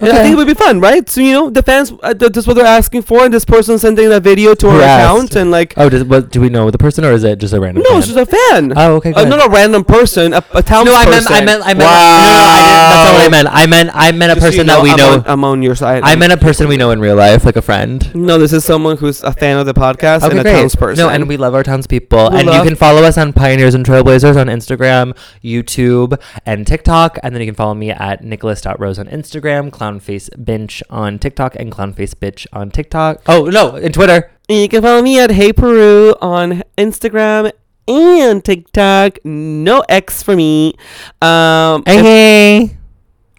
Okay. I think it would be fun, right? So, you know, the fans, uh, th- that's what they're asking for. And this person sending that video to her account. And like... Oh, does, what, do we know the person, or is it just a random no, fan? It's just a fan. Oh, okay, uh, Not a random person, a, a town no, person. No, I meant, I meant, I meant... Wow. No, no, I didn't, that's not what I meant. I meant, I meant a just person so you know, that we I'm know... On, I'm on your side. I meant a person we know in real life, like a friend. No, this is someone who's a fan of the podcast okay, and a great. townsperson. No, and we love our townspeople. We and love- you can follow us on Pioneers and Trailblazers on Instagram, YouTube, and TikTok. And then you can follow me at nicholas dot rose on Instagram, Clownface Bench on TikTok, and Clownface Bitch on TikTok. Oh no, and Twitter. And you can follow me at Hey Peru on Instagram and TikTok. No X for me. Um, hey, hey.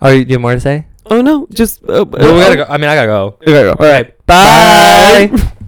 Are you, do you have more to say? Oh no, just. Uh, well, we gotta go. I mean, I gotta go. We gotta go. All right. Bye. Bye.